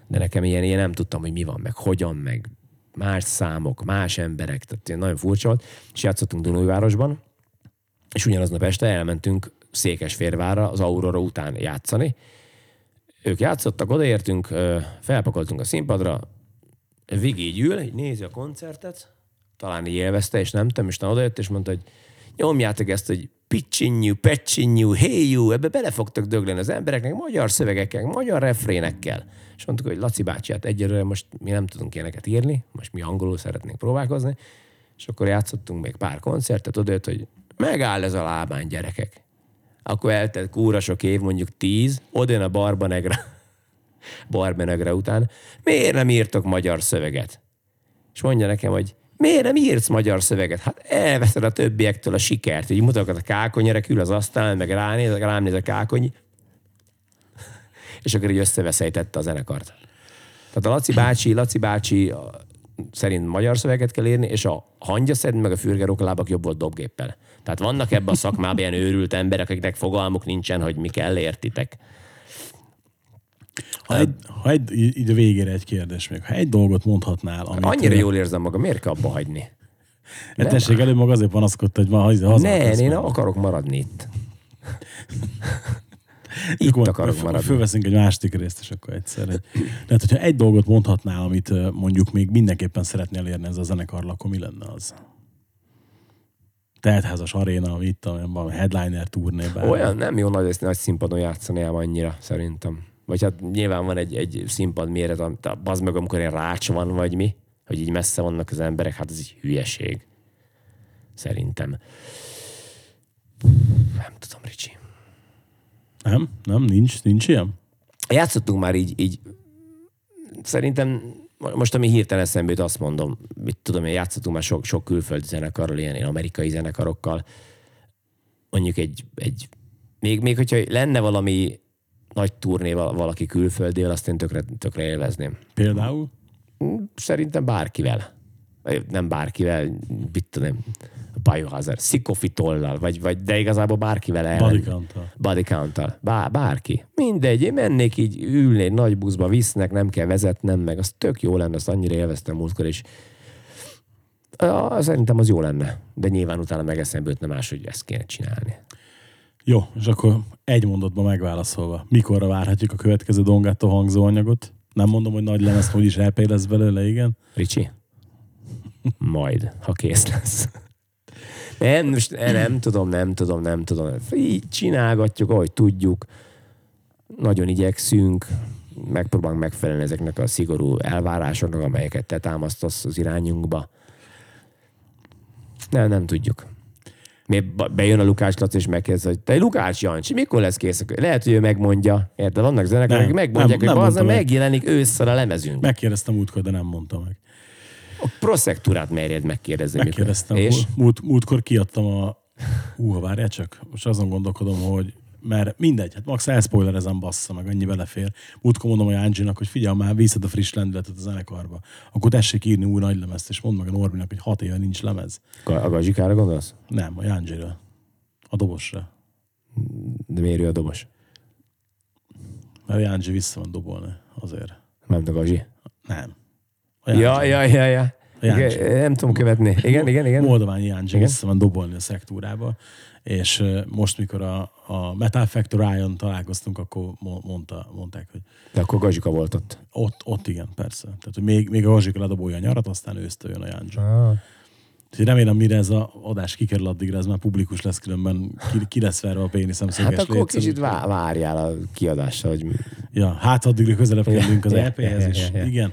de nekem ilyen nem tudtam, hogy mi van, meg hogyan, meg más számok, más emberek, tehát nagyon furcsa volt, és játszottunk Dunajvárosban, és ugyanaznap este elmentünk Székesférvárra az Aurora után játszani. Ők játszottak, odaértünk, felpakoltunk a színpadra, Vigi így ül, így nézi a koncertet, talán így élvezte, és nem tudom, és odajött, és mondta, hogy nyomjátok ezt, hogy picsinyú, pecsinyú, héjú, ebbe bele fogtok dögleni az embereknek, magyar szövegekkel, magyar refrénekkel. És mondtuk, hogy Laci bácsi, hát egyelőre most mi nem tudunk ilyeneket írni, most mi angolul szeretnénk próbálkozni, és akkor játszottunk még pár koncertet, odajött, hogy megáll ez a lábán, gyerekek. Akkor eltelt kúra sok év, mondjuk 10, odajön a Barba Negra után, miért nem írtok magyar szöveget? És mondja nekem, hogy miért nem írsz magyar szöveget? Hát elveszed a többiektől a sikert. Így mutogat a Kákonyra, ül az asztalán, meg rám néz a Kákony. És akkor így összeveszélytette a zenekart. Tehát a Laci bácsi szerint magyar szöveget kell írni, és a hangja szerint meg a Fürgeróklávok jobb volt dobgéppel. Tehát vannak ebben a szakmában ilyen őrült emberek, akiknek fogalmuk nincsen, hogy mi kell, értitek. Így a végére egy kérdés még. Ha egy dolgot mondhatnál... Amit annyira jól érzem magam, miért kell abba hagyni? Tessék, előbb maga azért panaszkodta, hogy ma haza. Nem, én akarok maradni itt. Itt akarok maradni. Fölveszünk egy másik részt, és akkor egyszerre. Tehát, hogyha egy dolgot mondhatnál, amit mondjuk még mindenképpen szeretnél érni ez a zenekarral, akkor mi lenne az? Teltházas aréna, itt a headliner turnében. Olyan nem jó nagy színpadon játszani el annyira, szerintem. Vagy hát nyilván van egy színpad méret, bazd meg, amikor én rács van, vagy mi, hogy így messze vannak az emberek, hát ez így hülyeség. Szerintem. Nem tudom, Ricsi. Nem, nincs ilyen? Játszottunk már így szerintem, most ami hirtelen eszembe jut, azt mondom, mit tudom én, játszottunk már sok külföldi zenekarral, ilyen amerikai zenekarokkal, mondjuk egy még hogyha lenne valami nagy turné valaki külföldével, azt én tökre élvezném. Például? Szerintem bárkivel. Nem bárkivel, mit tudom, Biohazard, Szikofitollal, vagy de igazából bárkivel el. Bodycounttal. Bárki. Mindegy, én mennék így ülni egy nagy buszba, visznek, nem kell vezetnem meg, az tök jó lenne, azt annyira élveztem múltkor, és szerintem az jó lenne. De nyilván utána meg eszembe jutna máshogy, ezt kéne csinálni. Jó, és akkor egy mondatban megválaszolva. Mikorra várhatjuk a következő Dongató hangzóanyagot? Nem mondom, hogy nagy lemez, hogy is EP lesz belőle, igen? Ricsi? Majd, ha kész lesz. Nem, most nem tudom. Így csinálgatjuk, ahogy tudjuk. Nagyon igyekszünk. Megpróbálunk megfelelni ezeknek a szigorú elvárásoknak, amelyeket te támasztasz az irányunkba. Nem tudjuk. Még bejön a Lukács Laci, és megkérdezi, hogy te Lukács Jancsi, mikor lesz kész? Lehet, hogy ő megmondja. Érted? Vannak zenekarok, akik megmondják, hogy bazdmeg megjelenik ősszel a lemezünk. Megkérdeztem útkor, de nem mondta meg. A proszektúrát merjed megkérdezni. Megkérdeztem. És? Múltkor kiadtam a... várjál csak. Most azon gondolkodom, hogy... Mert mindegy, hát max elspoilerezem, bassza meg, annyi belefér. Múltkor mondom a Jancsinak, hogy figyelj már, viszed a friss lendületet a zenekarba. Akkor tessék írni új nagy lemezt, és mondd meg a Norbinak, hogy 6 éve nincs lemez. A Gazsikára gondolsz? Nem, a Jancsira. A dobosra. De miért ő a dobos? Mert a Jancsi vissza van dobolni, azért. Nem a Gazsi? Nem. Ja. Nem tudom követni. Igen. Moldoványi Jancsi vissza van dobolni a szektúrába. És most, mikor a Metal Factoryon találkoztunk, akkor mondták, hogy... De akkor Gazsika volt ott. Ott igen, persze. Tehát, hogy még a Gazsika ledobolja a nyarat, aztán ősztől jön a Jancsi. Úgyhogy remélem, mire ez a adás kikerül, addigra ez már publikus lesz, különben ki lesz verve a péniszem szöges létszem. Hát akkor kicsit várjál a kiadásra, hogy... Ja, hát addigra közelebb kerülünk az LP-hez is. Igen.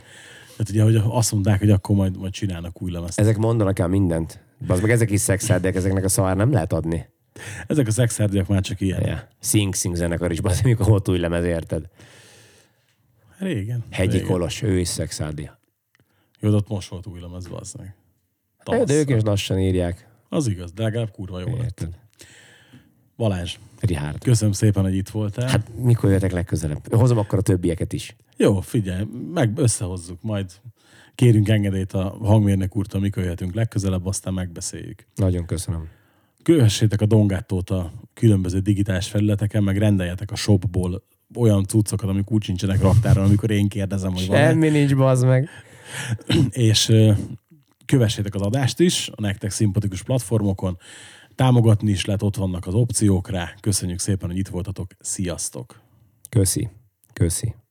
Tehát ugye, hogy azt mondták, hogy akkor majd csinálnak új lemezt. Ezek mondanak el mindent. Az meg ezek is szexárdek, ezeknek a szavár nem lehet adni. Ezek a szekszárdiak már csak ilyen. Ja. Szing-szing zenekar is, bazd, mikor volt új lemez, érted? Régen. Hegyi Kolos, ő is szekszárdia. Jó, de ott most volt új lemez, bazd meg. De ők is lassan írják. Az igaz, de legalább kurva jó lett. Balázs. Richard. Köszönöm szépen, hogy itt voltál. Hát mikor jöttek legközelebb? Hozom akkor a többieket is. Jó, figyelj, meg összehozzuk, majd kérünk engedélyt a hangmérnök úrtól, mikor jöhetünk legközelebb, aztán megbeszéljük. Nagyon köszönöm. Kövessétek a Dongatót a különböző digitális felületeken, meg rendeljetek a shopból olyan cuccokat, amik úgy sincsenek raktáron, amikor én kérdezem, hogy van. Semmi nincs, bazd meg. És kövessétek az adást is, a nektek szimpatikus platformokon. Támogatni is lehet, ott vannak az opciók rá. Köszönjük szépen, hogy itt voltatok. Sziasztok! Köszi.